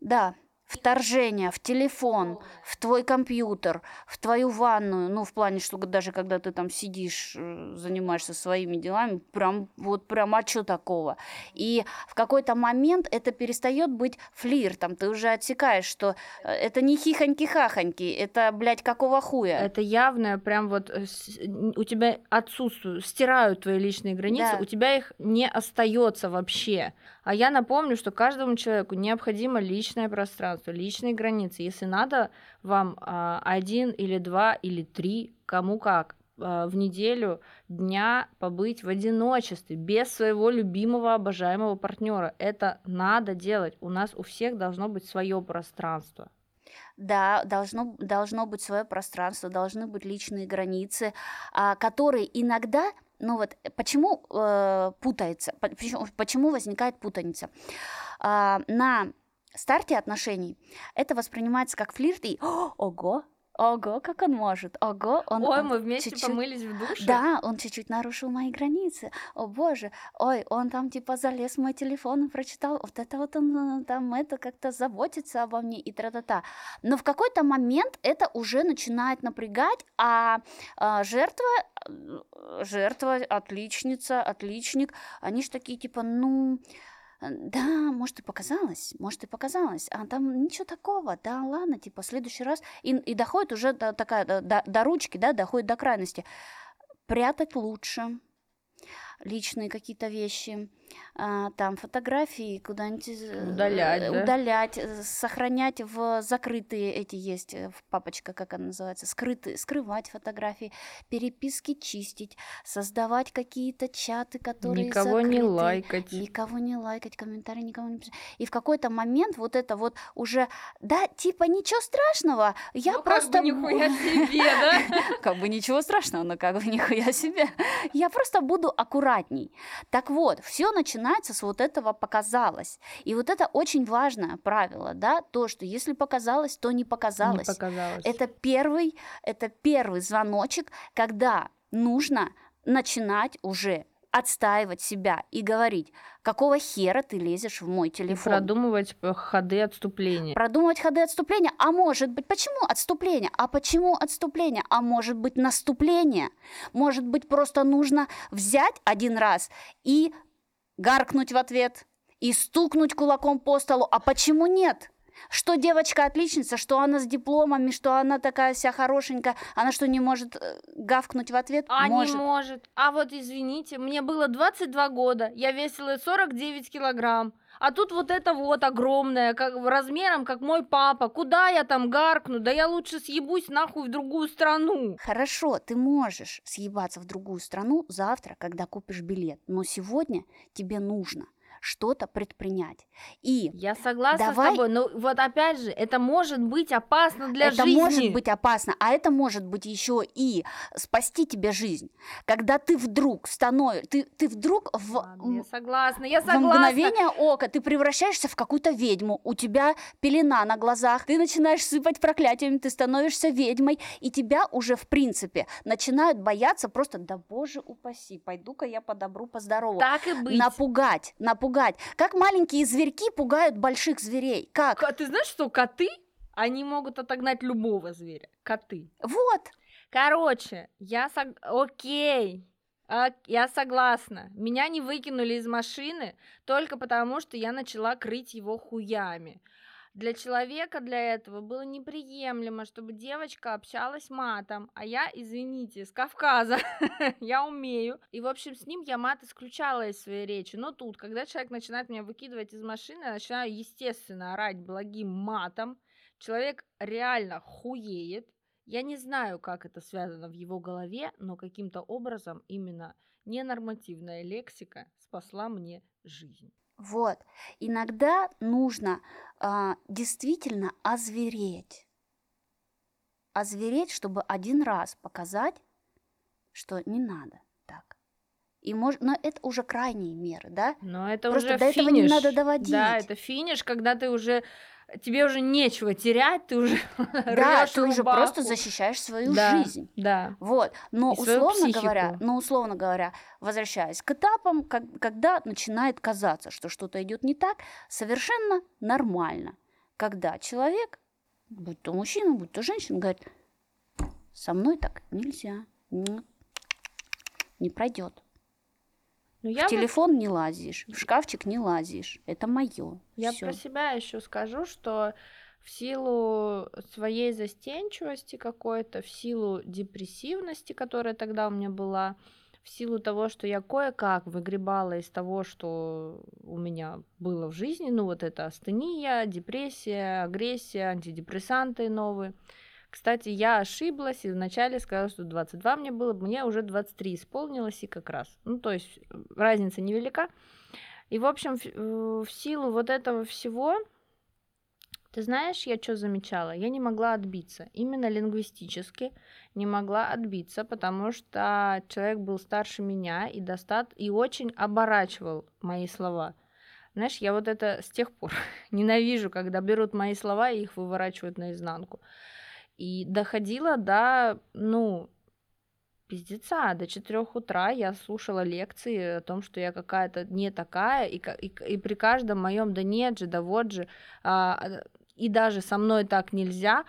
Да, вторжение в телефон, в твой компьютер, в твою ванную, ну, в плане, что даже когда ты там сидишь, занимаешься своими делами, прям, вот прям, а что такого? И в какой-то момент это перестает быть флиртом, ты уже отсекаешь, что это не хихоньки-хахоньки, это, блядь, какого хуя? Это явное, прям вот, у тебя отсутствуют, стирают твои личные границы, да. У тебя их не остается вообще. А я напомню, что каждому человеку необходимо личное пространство, личные границы. Если надо, вам один или два или три, кому как, в неделю дня побыть в одиночестве, без своего любимого, обожаемого партнера. Это надо делать. У нас у всех должно быть свое пространство. Да, должно, должно быть свое пространство, должны быть личные границы, которые иногда... Ну вот, почему э, путается, почему, почему возникает путаница? Э, на старте отношений это воспринимается как флирт и «О, ого, ого, как он может, ого, он...» Ой, он мы вместе чуть-чуть... помылись в душе. Да, он чуть-чуть нарушил мои границы, о боже, ой, он там типа залез в мой телефон и прочитал, вот это вот он там это как-то заботится обо мне и тра-та-та. Но в какой-то момент это уже начинает напрягать, а, а жертва... жертва, отличница, отличник, они же такие, типа, ну, да, может, и показалось, может, и показалось, а там ничего такого, да, ладно, типа, в следующий раз, и, и доходит уже до, такая, до, до ручки, да, доходит до крайности. Прятать лучше личные какие-то вещи, там, фотографии куда-нибудь удалять, удалять да? сохранять в закрытые, эти есть, в папочка, как она называется, скрытые, скрывать фотографии, переписки чистить, создавать какие-то чаты, которые никого закрыты, не лайкать, никого не лайкать, комментарии никого не писать. И в какой-то момент вот это вот уже, да, типа ничего страшного, я ну, просто... как бы нихуя себе, да? Как бы ничего страшного, но как бы нихуя себе. Я просто буду аккуратней. Так вот, все начинается с вот этого «показалось». И вот это очень важное правило, да, то, что если показалось, то не показалось. Не показалось. Это первый, это первый звоночек, когда нужно начинать уже отстаивать себя и говорить, какого хера ты лезешь в мой телефон. И продумывать ходы отступления. Продумывать ходы отступления. А может быть, почему отступление? А почему отступление? А может быть, наступление? Может быть, просто нужно взять один раз и гаркнуть в ответ, и стукнуть кулаком по столу. А почему нет? Что девочка-отличница, что она с дипломами, что она такая вся хорошенькая, она что, не может гавкнуть в ответ? А может. не может. А вот извините, мне было двадцать два года, я весила сорок девять килограмм, а тут вот это вот огромное, как, размером, как мой папа. Куда я там гаркну? Да я лучше съебусь нахуй в другую страну. Хорошо, ты можешь съебаться в другую страну завтра, когда купишь билет, но сегодня тебе нужно что-то предпринять. И я согласна давай... с тобой, но вот опять же, это может быть опасно для это жизни. Это может быть опасно, а это может быть еще и спасти тебе жизнь. Когда ты вдруг становишься, ты, ты вдруг в... Ладно, я согласна, я согласна. В мгновение ока ты превращаешься в какую-то ведьму, у тебя пелена на глазах, ты начинаешь сыпать проклятиями, ты становишься ведьмой, и тебя уже в принципе начинают бояться просто, да боже упаси, пойду-ка я по добру, по здорову. Так и быть. Напугать, напугать. Пугать. Как маленькие зверьки пугают больших зверей. Как? Ты знаешь, что коты, они могут отогнать любого зверя. Коты. Вот. Короче, я сог... Окей. Я согласна. Меня не выкинули из машины только потому, что я начала крыть его хуями. Для человека, для этого было неприемлемо, чтобы девочка общалась матом, а я, извините, с Кавказа, я умею. И, в общем, с ним я мат исключала из своей речи. Но тут, когда человек начинает меня выкидывать из машины, я начинаю, естественно, орать благим матом. Человек реально хуеет. Я не знаю, как это связано в его голове, но каким-то образом именно ненормативная лексика спасла мне жизнь. Вот, иногда нужно а, действительно озвереть, озвереть, чтобы один раз показать, что не надо так. И мож... Но это уже крайние меры, да? Но это просто уже до финиш. Этого не надо доводить. Да, это финиш, когда ты уже... Тебе уже нечего терять, ты уже да, рвёшь ты рубаху. Уже просто защищаешь свою да, жизнь. Да. Вот. Но и условно говоря, но условно говоря, возвращаясь к этапам, как, когда начинает казаться, что что-то идет не так, совершенно нормально, когда человек, будь то мужчина, будь то женщина, говорит: со мной так нельзя, не, не пройдет. В я телефон бы... не лазишь, в шкафчик не лазишь. Это моё. Я Всё. Про себя еще скажу, что в силу своей застенчивости какой-то, в силу депрессивности, которая тогда у меня была, в силу того, что я кое-как выгребала из того, что у меня было в жизни, ну вот это астения, депрессия, агрессия, антидепрессанты новые. Кстати, я ошиблась и вначале сказала, что двадцать два мне было, мне уже двадцать три исполнилось и как раз. Ну то есть разница невелика. И в общем, в силу вот этого всего, ты знаешь, я что замечала? Я не могла отбиться, именно лингвистически не могла отбиться, потому что человек был старше меня и, достат... и очень оборачивал мои слова. Знаешь, я вот это с тех пор ненавижу, когда берут мои слова и их выворачивают наизнанку. И доходила до, ну... пиздеца, до четырёх утра я слушала лекции о том, что я какая-то не такая, и, и, и при каждом моем да нет же, да вот же, а, и даже со мной так нельзя.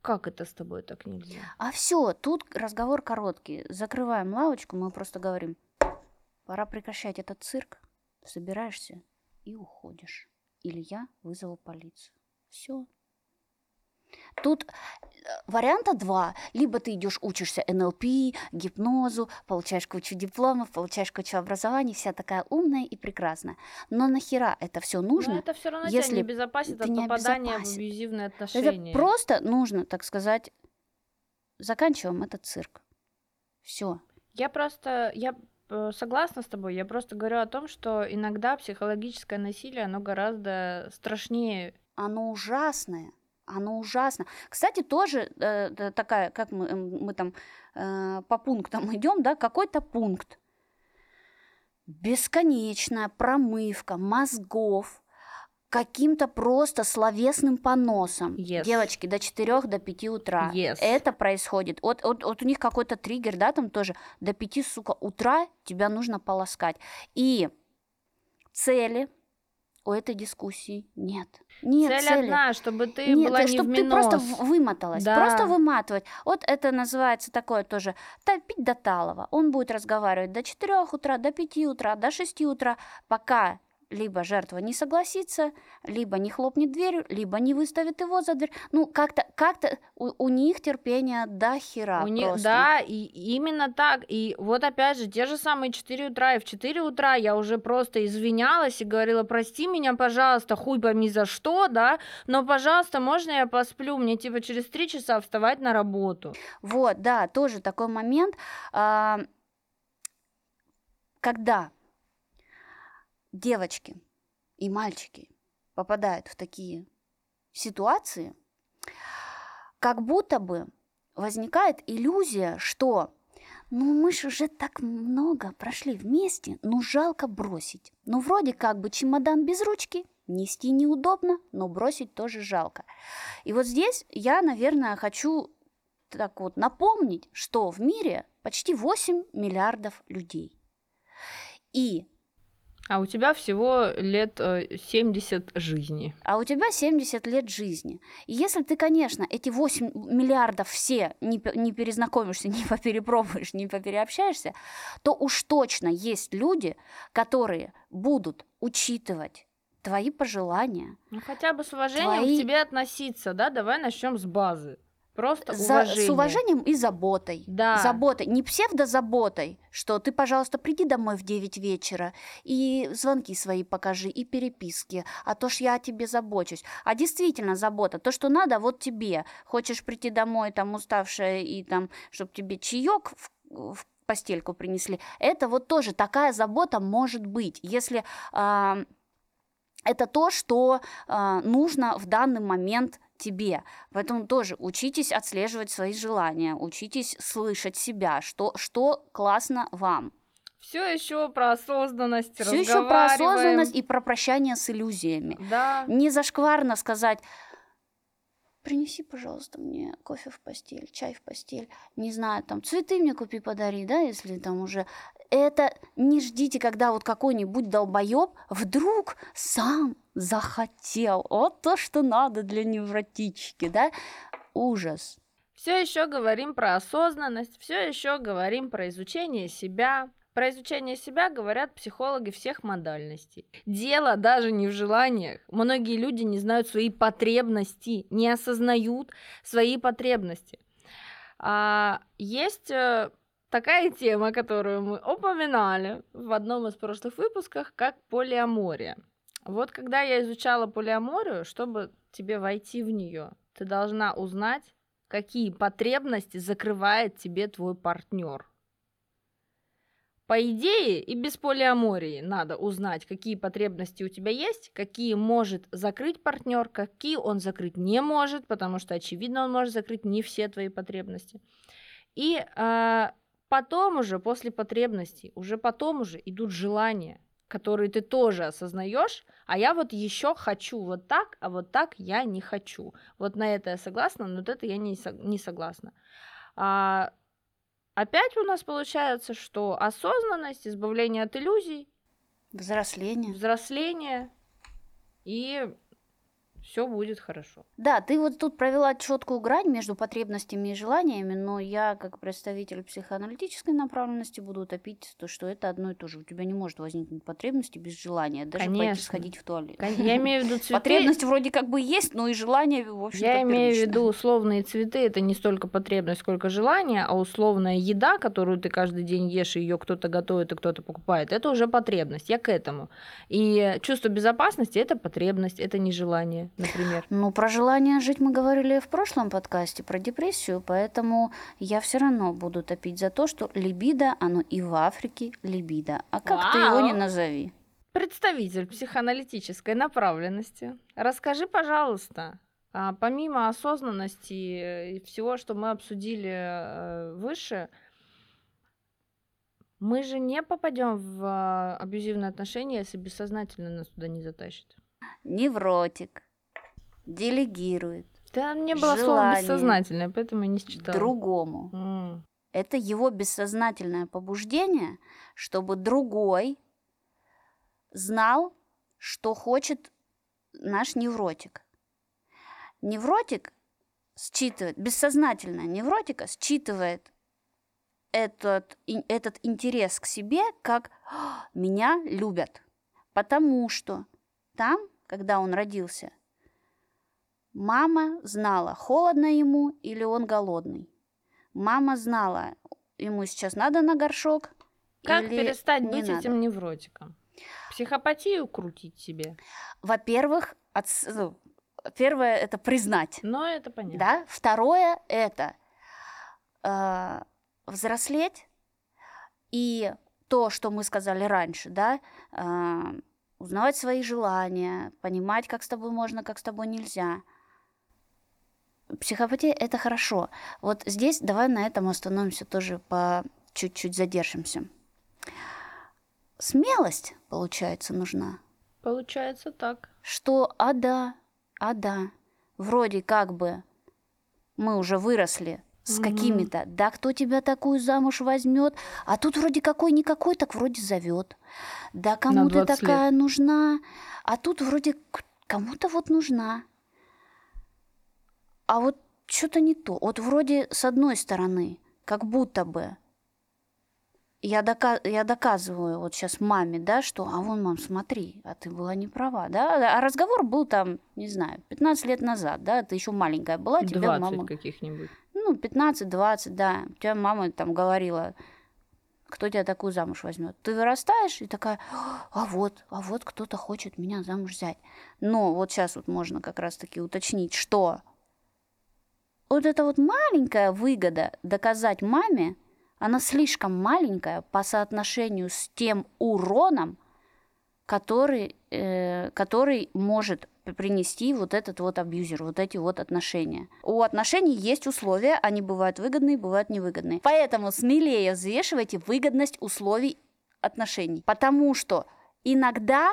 Как это с тобой так нельзя? А все, тут разговор короткий. Закрываем лавочку, мы просто говорим, пора прекращать этот цирк, собираешься и уходишь. Или я вызову полицию. Все. Тут варианта два. Либо ты идешь, учишься эн эл пэ, гипнозу, получаешь кучу дипломов, получаешь кучу образований, вся такая умная и прекрасная. Но нахера это все нужно? Но это все равно если тебя не обезопасит от попадания в абьюзивные отношения. Это просто нужно, так сказать, заканчиваем этот цирк. Все. Я просто... Я... согласна с тобой, я просто говорю о том, что иногда психологическое насилие, оно гораздо страшнее. Оно ужасное. Оно ужасно. Кстати, тоже э, такая, как мы, мы там э, по пунктам идем, да, какой-то пункт. Бесконечная промывка мозгов каким-то просто словесным поносом. Yes. Девочки, до четырёх, до пяти утра. Yes. Это происходит. Вот, вот, вот у них какой-то триггер, да, там тоже до пяти, сука, утра тебя нужно полоскать. И цели... у этой дискуссии нет. Нет цель цели. Одна, чтобы ты нет, была не в минус. Чтобы ты просто вымоталась, да. Просто выматывать. Вот это называется такое тоже топить до талого. Он будет разговаривать до четырёх утра, до пяти утра, до шести утра, пока либо жертва не согласится, либо не хлопнет дверью, либо не выставит его за дверь. Ну, как-то, как-то у, у них терпение до хера у просто. Них, да, и именно так. И вот опять же, те же самые четыре утра, и в четыре утра я уже просто извинялась и говорила, прости меня, пожалуйста, хуй пойми за что, да, но, пожалуйста, можно я посплю? Мне, типа, через три часа вставать на работу. Вот, да, тоже такой момент, когда... девочки и мальчики попадают в такие ситуации, как будто бы возникает иллюзия, что ну мы же уже так много прошли вместе, ну жалко бросить. Ну вроде как бы чемодан без ручки, нести неудобно, но бросить тоже жалко. И вот здесь я, наверное, хочу так вот напомнить, что в мире почти восемь миллиардов людей. И а у тебя всего лет семьдесят жизни. А у тебя семьдесят лет жизни. И если ты, конечно, эти восемь миллиардов все не, не перезнакомишься, не поперепробуешь, не попереобщаешься, то уж точно есть люди, которые будут учитывать твои пожелания. Ну хотя бы с уважением твои... к тебе относиться, да? Давай начнем с базы. Просто уважение. За, с уважением и заботой. Да. Заботой. Не псевдозаботой, что ты, пожалуйста, приди домой в девять вечера и звонки свои покажи, и переписки, а то ж я о тебе забочусь. А действительно забота, то, что надо, вот тебе. Хочешь прийти домой, там, уставшая, и там, чтобы тебе чаёк в, в постельку принесли. Это вот тоже такая забота может быть, если... Э, это то, что э, нужно в данный момент тебе. Поэтому тоже учитесь отслеживать свои желания, учитесь слышать себя, что, что классно вам. Все еще про осознанность разговариваем. Все еще про осознанность и про прощание с иллюзиями. Да. Не зашкварно сказать, принеси, пожалуйста, мне кофе в постель, чай в постель, не знаю, там, цветы мне купи, подари, да, если там уже... Это не ждите, когда вот какой-нибудь долбоёб вдруг сам захотел. Вот то, что надо для невротички, да? Ужас. Все еще говорим про осознанность, все еще говорим про изучение себя. Про изучение себя говорят психологи всех модальностей. Дело даже не в желаниях. Многие люди не знают свои потребности, не осознают свои потребности. А, есть... такая тема, которую мы упоминали в одном из прошлых выпусков, как полиамория. Вот когда я изучала полиаморию, чтобы тебе войти в нее, ты должна узнать, какие потребности закрывает тебе твой партнер. По идее, и без полиамории надо узнать, какие потребности у тебя есть, какие может закрыть партнер, какие он закрыть не может, потому что, очевидно, он может закрыть не все твои потребности. И э, потом уже, после потребностей, уже потом уже идут желания, которые ты тоже осознаешь. А я вот еще хочу вот так, а вот так я не хочу. Вот на это я согласна, но вот это я не, не согласна. А, опять у нас получается, что осознанность, избавление от иллюзий, взросление, взросление и... все будет хорошо. Да, ты вот тут провела четкую грань между потребностями и желаниями, но я, как представитель психоаналитической направленности, буду топить то, что это одно и то же. У тебя не может возникнуть потребности без желания, даже Конечно. Пойти сходить в туалет. Я имею в виду цветы. Потребность вроде как бы есть, но и желание, в общем-то, Я имею первично. в виду условные цветы, это не столько потребность, сколько желание, а условная еда, которую ты каждый день ешь, и ее кто-то готовит, и кто-то покупает, это уже потребность. Я к этому. И чувство безопасности – это потребность, это не желание. Например. Ну, про желание жить мы говорили в прошлом подкасте, про депрессию, поэтому я все равно буду топить за то, что либидо, оно и в Африке либидо. А как Вау. Ты его не назови? Представитель психоаналитической направленности, расскажи, пожалуйста, помимо осознанности и всего, что мы обсудили выше, мы же не попадем в абьюзивные отношения, если бессознательно нас туда не затащит. Невротик. Делегирует. Да, мне было слово бессознательное, поэтому я не считала. Другому. Mm. Это его бессознательное побуждение, чтобы другой знал, что хочет наш невротик. Невротик считывает, бессознательное невротика считывает этот, этот интерес к себе, как «меня любят», потому что там, когда он родился, мама знала, холодно ему или он голодный. Мама знала, ему сейчас надо на горшок. Как или перестать не быть надо. Этим невротиком? Психопатию крутить себе? Во-первых, от... первое это признать. Но это понятно. Да? Второе это э, взрослеть. И то, что мы сказали раньше, да, э, узнавать свои желания, понимать, как с тобой можно, как с тобой нельзя. Психопатия – это хорошо. Вот здесь давай на этом остановимся, тоже по чуть-чуть задержимся. Смелость, получается, нужна. Получается так. Что, а да, а да, вроде как бы мы уже выросли с угу. какими-то, да кто тебя такую замуж возьмет, а тут вроде какой-никакой, так вроде зовет. Да кому ты такая лет. Нужна, а тут вроде кому-то вот нужна. А вот что-то не то. Вот вроде с одной стороны, как будто бы я, доказ... я доказываю вот сейчас маме, да, что а вон, мам, смотри, а ты была не права, да? А разговор был там, не знаю, пятнадцать лет назад, да, ты еще маленькая была, тебя мама... каких-нибудь. Ну, пятнадцать-двадцать, да. У тебя мама там говорила, кто тебя такую замуж возьмет. Ты вырастаешь и такая, а вот, а вот кто-то хочет меня замуж взять. Но вот сейчас вот можно как раз-таки уточнить, что вот эта вот маленькая выгода доказать маме, она слишком маленькая по соотношению с тем уроном, который, э, который может принести вот этот вот абьюзер, вот эти вот отношения. У отношений есть условия, они бывают выгодные, бывают невыгодные. Поэтому смелее взвешивайте выгодность условий отношений. Потому что иногда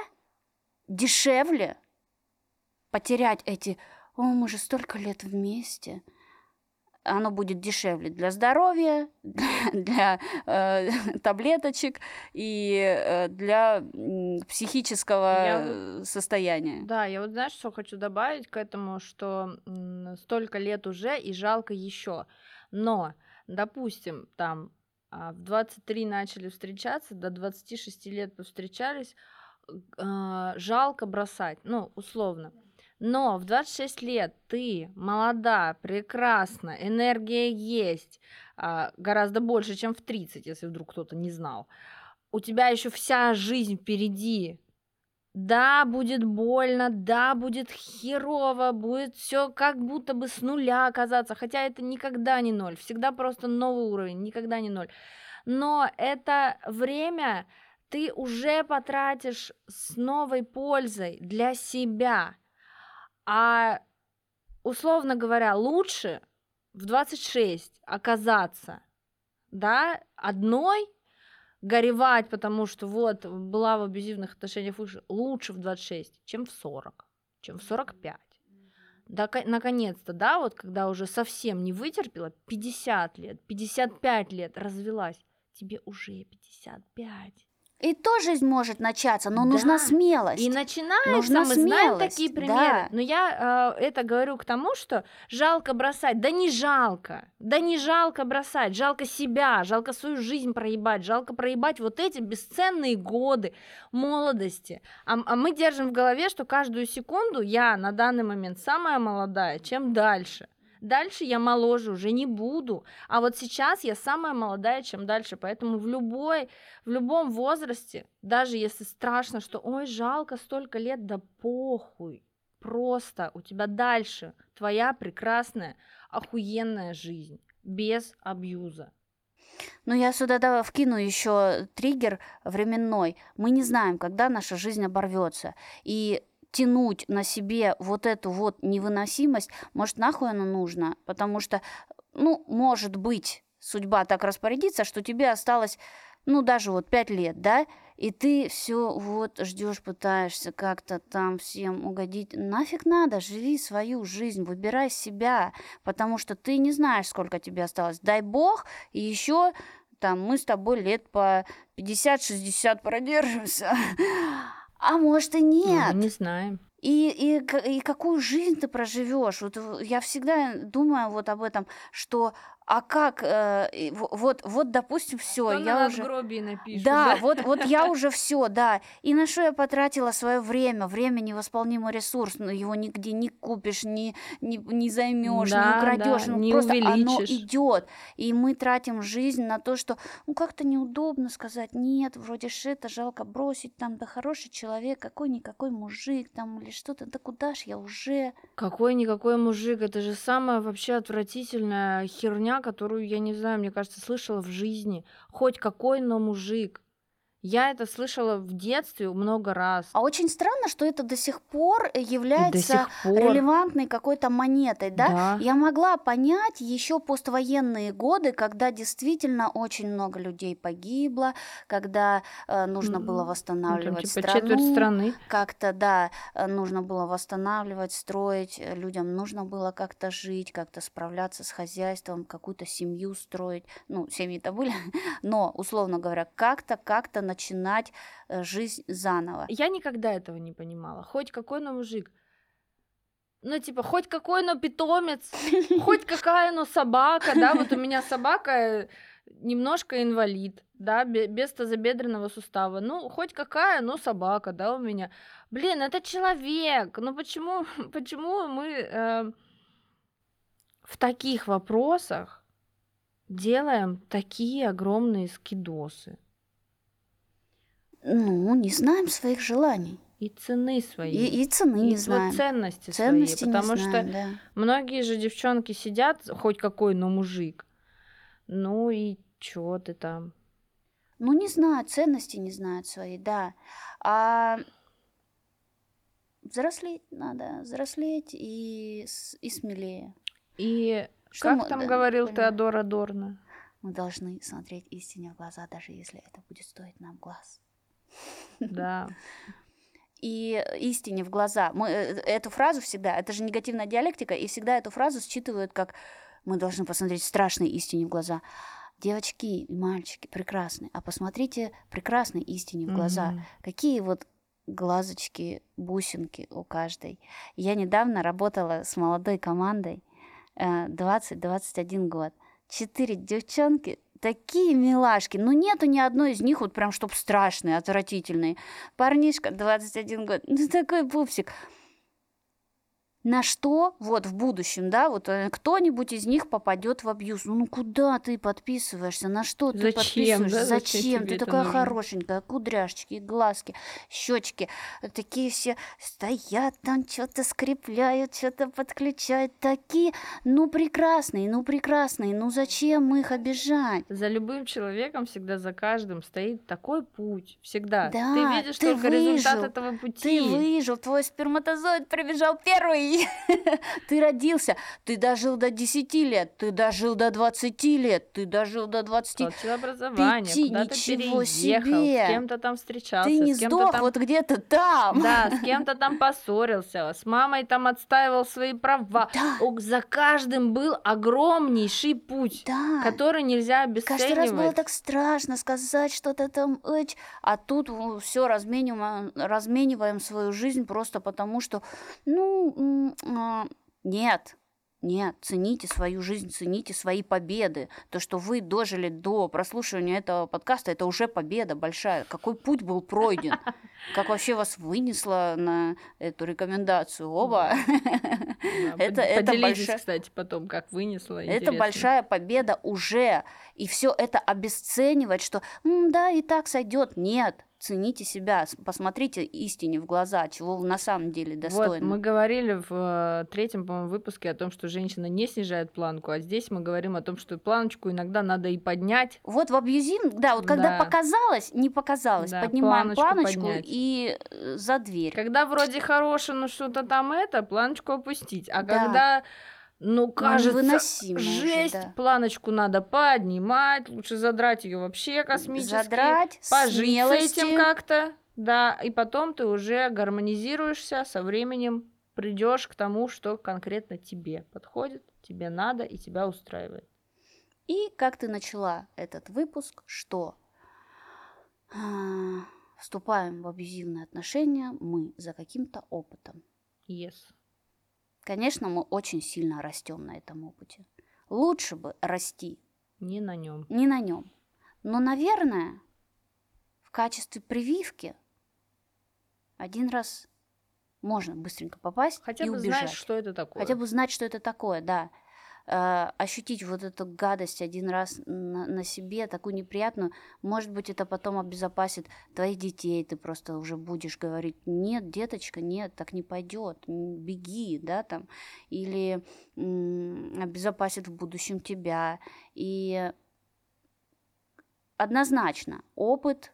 дешевле потерять эти «О, мы же столько лет вместе». Оно будет дешевле для здоровья, для, для э, таблеточек и для психического я, состояния. Да, я вот знаешь, что хочу добавить к этому, что м, столько лет уже и жалко еще. Но, допустим, там в двадцать три начали встречаться, до двадцати шести лет повстречались, э, жалко бросать, ну, условно. Но в двадцать шесть лет ты молода, прекрасна, энергия есть, гораздо больше, чем в тридцать, если вдруг кто-то не знал. У тебя еще вся жизнь впереди. Да, будет больно, да, будет херово, будет все как будто бы с нуля оказаться, хотя это никогда не ноль, всегда просто новый уровень, никогда не ноль. Но это время ты уже потратишь с новой пользой для себя. А, условно говоря, лучше в двадцать шесть оказаться, да, одной, горевать, потому что вот была в абьюзивных отношениях, лучше в двадцать шесть, чем в сорок, чем в сорок пять. Да, наконец-то, да, вот когда уже совсем не вытерпела, пятьдесят лет, пятьдесят пять лет развелась, тебе уже пятьдесят пять. И то жизнь может начаться, но да. нужна смелость. И начинается, нужна мы смелость. Знаем такие примеры. Да. Но я э, это говорю к тому, что жалко бросать. Да не жалко. Да не жалко бросать. Жалко себя, жалко свою жизнь проебать. Жалко проебать вот эти бесценные годы молодости. А, а мы держим в голове, что каждую секунду я на данный момент самая молодая, чем дальше. Дальше я моложе уже не буду, а вот сейчас я самая молодая, чем дальше, поэтому в, любой, в любом возрасте, даже если страшно, что ой, жалко столько лет, да похуй, просто у тебя дальше твоя прекрасная, охуенная жизнь, без абьюза. Ну, я сюда да, вкину еще триггер временной, мы не знаем, когда наша жизнь оборвется, и тянуть на себе вот эту вот невыносимость, может, нахуй оно нужно, потому что, ну, может быть, судьба так распорядится, что тебе осталось, ну, даже вот пять лет, да, и ты все вот ждешь, пытаешься как-то там всем угодить. Нафиг надо, живи свою жизнь, выбирай себя, потому что ты не знаешь, сколько тебе осталось. Дай бог, и еще там мы с тобой лет по пятьдесят-шестьдесят продержимся. А может и нет. Мы не знаем. И, и, и какую жизнь ты проживешь? Вот я всегда думаю вот об этом, что а как э, вот, вот допустим все, я уже напишу, да, да, вот, вот я уже все, да. И на что я потратила свое время? Время невосполнимый ресурс, но его нигде не купишь, не не, не займешь, да, не украдешь, да, ну, не просто увеличишь. Оно идет, и мы тратим жизнь на то, что ну как-то неудобно сказать нет, вроде шито, жалко бросить там, да хороший человек, какой никакой мужик там или что-то, да куда ж я уже? Какой-никакой мужик, это же самая вообще отвратительная херня, которую, я не знаю, мне кажется, слышала в жизни. Хоть какой, но мужик. Я это слышала в детстве много раз. А очень странно, что это до сих пор является до сих пор. релевантной какой-то монетой, да? да? Я могла понять еще поствоенные годы, когда действительно очень много людей погибло, когда э, нужно было восстанавливать ну, там, типа, страну. Четверть страны. Как-то, да, нужно было восстанавливать, строить, людям нужно было как-то жить, как-то справляться с хозяйством, какую-то семью строить. Ну, семьи-то были, но, условно говоря, как-то, как-то начинать жизнь заново. Я никогда этого не понимала. Хоть какой, но мужик. Ну, типа, хоть какой, но питомец. Хоть какая, но собака. Да, вот у меня собака немножко инвалид, да, без тазобедренного сустава. Ну, хоть какая, но собака, да, у меня. Блин, это человек. Ну, почему, почему мы э, в таких вопросах делаем такие огромные скидосы? Ну, не знаем своих желаний. И цены свои. И, и цены не и знаем. И ценности, ценности свои. Потому не знаем, что да. многие же девчонки сидят, хоть какой, но мужик. Ну и чё ты там? Ну, не знаю, ценности не знают свои, да. А взрослеть надо, взрослеть и, и смелее. И что как мы, там да, говорил да, Теодор Адорно? Мы должны смотреть истине в глаза, даже если это будет стоить нам глаз. Да. И истине в глаза. Мы эту фразу всегда, это же негативная диалектика, и всегда эту фразу считывают как мы должны посмотреть страшной истине в глаза. Девочки и мальчики прекрасны, а посмотрите прекрасной истине в глаза. Mm-hmm. Какие вот глазочки, бусинки у каждой. Я недавно работала с молодой командой, двадцать-двадцать один год. Четыре девчонки, такие милашки, но нету ни одной из них вот прям, чтоб страшные, отвратительные. Парнишка, двадцать один год, ну такой пупсик. на что вот в будущем, да, вот кто-нибудь из них попадет в абьюз. Ну, куда ты подписываешься? На что ты подписываешься? Да, зачем? зачем? Ты такая нужно? Хорошенькая, кудряшечки, глазки, щечки. Такие все стоят там, что-то скрепляют, что-то подключают. Такие, ну, прекрасные, ну, прекрасные. Ну, зачем их обижать? За любым человеком всегда, за каждым стоит такой путь. Всегда. Да, ты видишь ты только выжил, результат этого пути. Ты выжил, твой сперматозоид прибежал первый. Ты родился, ты дожил до десяти лет, ты дожил до двадцати лет, ты дожил до двадцати лет. Получил образование, куда-то переехал, себе. С кем-то там встречался. Ты не сдох, там... вот где-то там. Да, с кем-то там поссорился, с мамой там отстаивал свои права. Да. За каждым был огромнейший путь, да, который нельзя обесценивать. Каждый раз было так страшно сказать что-то там, а тут все размениваем, размениваем свою жизнь просто потому, что, ну... Нет, нет, цените свою жизнь, цените свои победы. То, что вы дожили до прослушивания этого подкаста, это уже победа большая. Какой путь был пройден? Как вообще вас вынесло на эту рекомендацию? Оба. Поделитесь, кстати, потом, как вынесло. Это большая победа уже. И все это обесценивать, что да, и так сойдет. Нет. Цените себя, посмотрите истине в глаза, чего вы на самом деле достойны. Вот, мы говорили в третьем, по-моему, выпуске о том, что женщина не снижает планку, а здесь мы говорим о том, что планочку иногда надо и поднять. Вот в абьюзизм, да, вот когда да. показалось, не показалось, да, поднимаем планочку, планочку и за дверь. Когда вроде хорошее, ну что-то там это, планочку опустить, а да. когда... Ну, кажется, жесть, да. планочку надо поднимать, лучше задрать ее вообще космически, задрать, пожить с этим как-то, да, и потом ты уже гармонизируешься со временем, придешь к тому, что конкретно тебе подходит, тебе надо и тебя устраивает. И как ты начала этот выпуск, что вступаем в абьюзивные отношения мы за каким-то опытом. Yes. Конечно, мы очень сильно растем на этом опыте. Лучше бы расти. Не на нем. Не на нем. Но, наверное, в качестве прививки один раз можно быстренько попасть хотя и убежать. Хотя бы знать, что это такое. Хотя бы знать, что это такое, да. Э, ощутить вот эту гадость один раз на, на себе, такую неприятную. Может быть, это потом обезопасит твоих детей. Ты просто уже будешь говорить: нет, деточка, нет, так не пойдет, беги, да, там. Или м- обезопасит в будущем тебя. И однозначно опыт,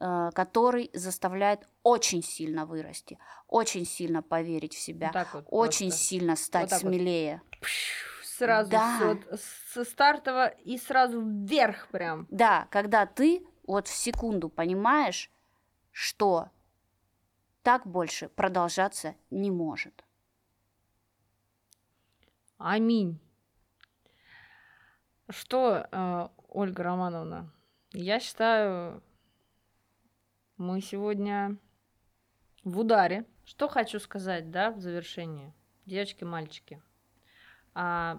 э, который заставляет очень сильно вырасти, очень сильно поверить в себя, вот вот очень просто. сильно стать вот смелее. Вот. Сразу да. с, со стартового и сразу вверх прям. Да, когда ты вот в секунду понимаешь, что так больше продолжаться не может. Аминь. Что, Ольга Романовна, я считаю, мы сегодня в ударе. Что хочу сказать, да, в завершении. Девочки, мальчики. А...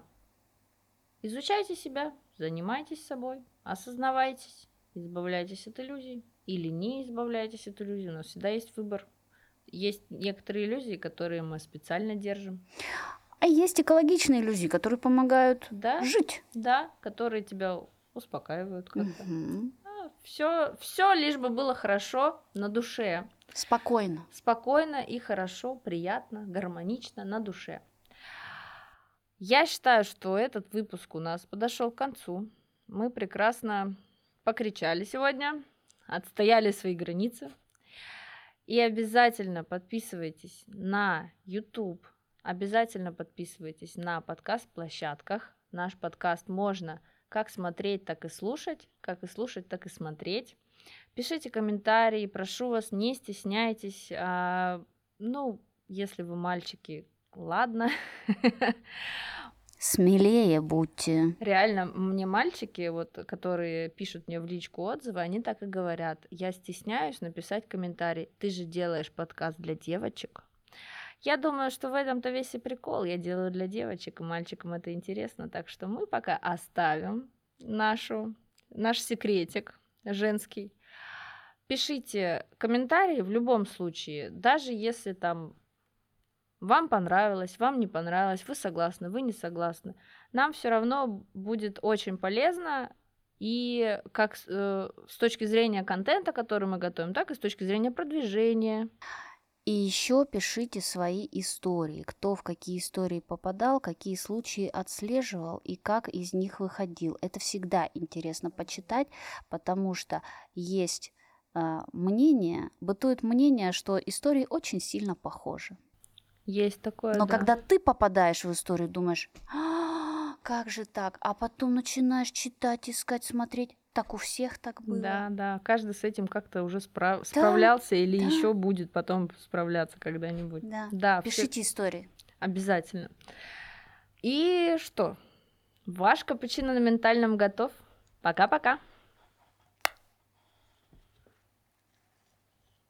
Изучайте себя, занимайтесь собой, осознавайтесь, избавляйтесь от иллюзий или не избавляйтесь от иллюзий, у нас всегда есть выбор. Есть некоторые иллюзии, которые мы специально держим. А есть экологичные иллюзии, которые помогают да, жить. Да, которые тебя успокаивают как-то. Угу. А, все, все лишь бы было хорошо на душе. Спокойно. Спокойно и хорошо, приятно, гармонично на душе. Я считаю, что этот выпуск у нас подошел к концу. Мы прекрасно покричали сегодня, отстояли свои границы. И обязательно подписывайтесь на YouTube, обязательно подписывайтесь на подкаст-площадках. Наш подкаст можно как смотреть, так и слушать, как и слушать, так и смотреть. Пишите комментарии, прошу вас, не стесняйтесь. А, ну, если вы мальчики... Ладно. Смелее будьте. Реально, мне мальчики, вот, которые пишут мне в личку отзывы, они так и говорят. Я стесняюсь написать комментарий. Ты же делаешь подкаст для девочек. Я думаю, что в этом-то весь и прикол. Я делаю для девочек, и мальчикам это интересно. Так что мы пока оставим нашу, наш секретик женский. Пишите комментарии в любом случае, даже если там... Вам понравилось, вам не понравилось, вы согласны, вы не согласны. Нам все равно будет очень полезно и как э, с точки зрения контента, который мы готовим, так и с точки зрения продвижения. И еще пишите свои истории, кто в какие истории попадал, какие случаи отслеживал и как из них выходил. Это всегда интересно почитать, потому что есть э, мнение, бытует мнение, что истории очень сильно похожи. Есть такое. Но да. Когда ты попадаешь в историю, думаешь, а, как же так? А потом начинаешь читать, искать, смотреть. Так у всех так было. Да, да. Каждый с этим как-то уже справ... да, справлялся или да. еще будет потом справляться когда-нибудь. Да. да Пишите все... истории. Обязательно. И что? Ваш капучино на ментальном готов. Пока-пока.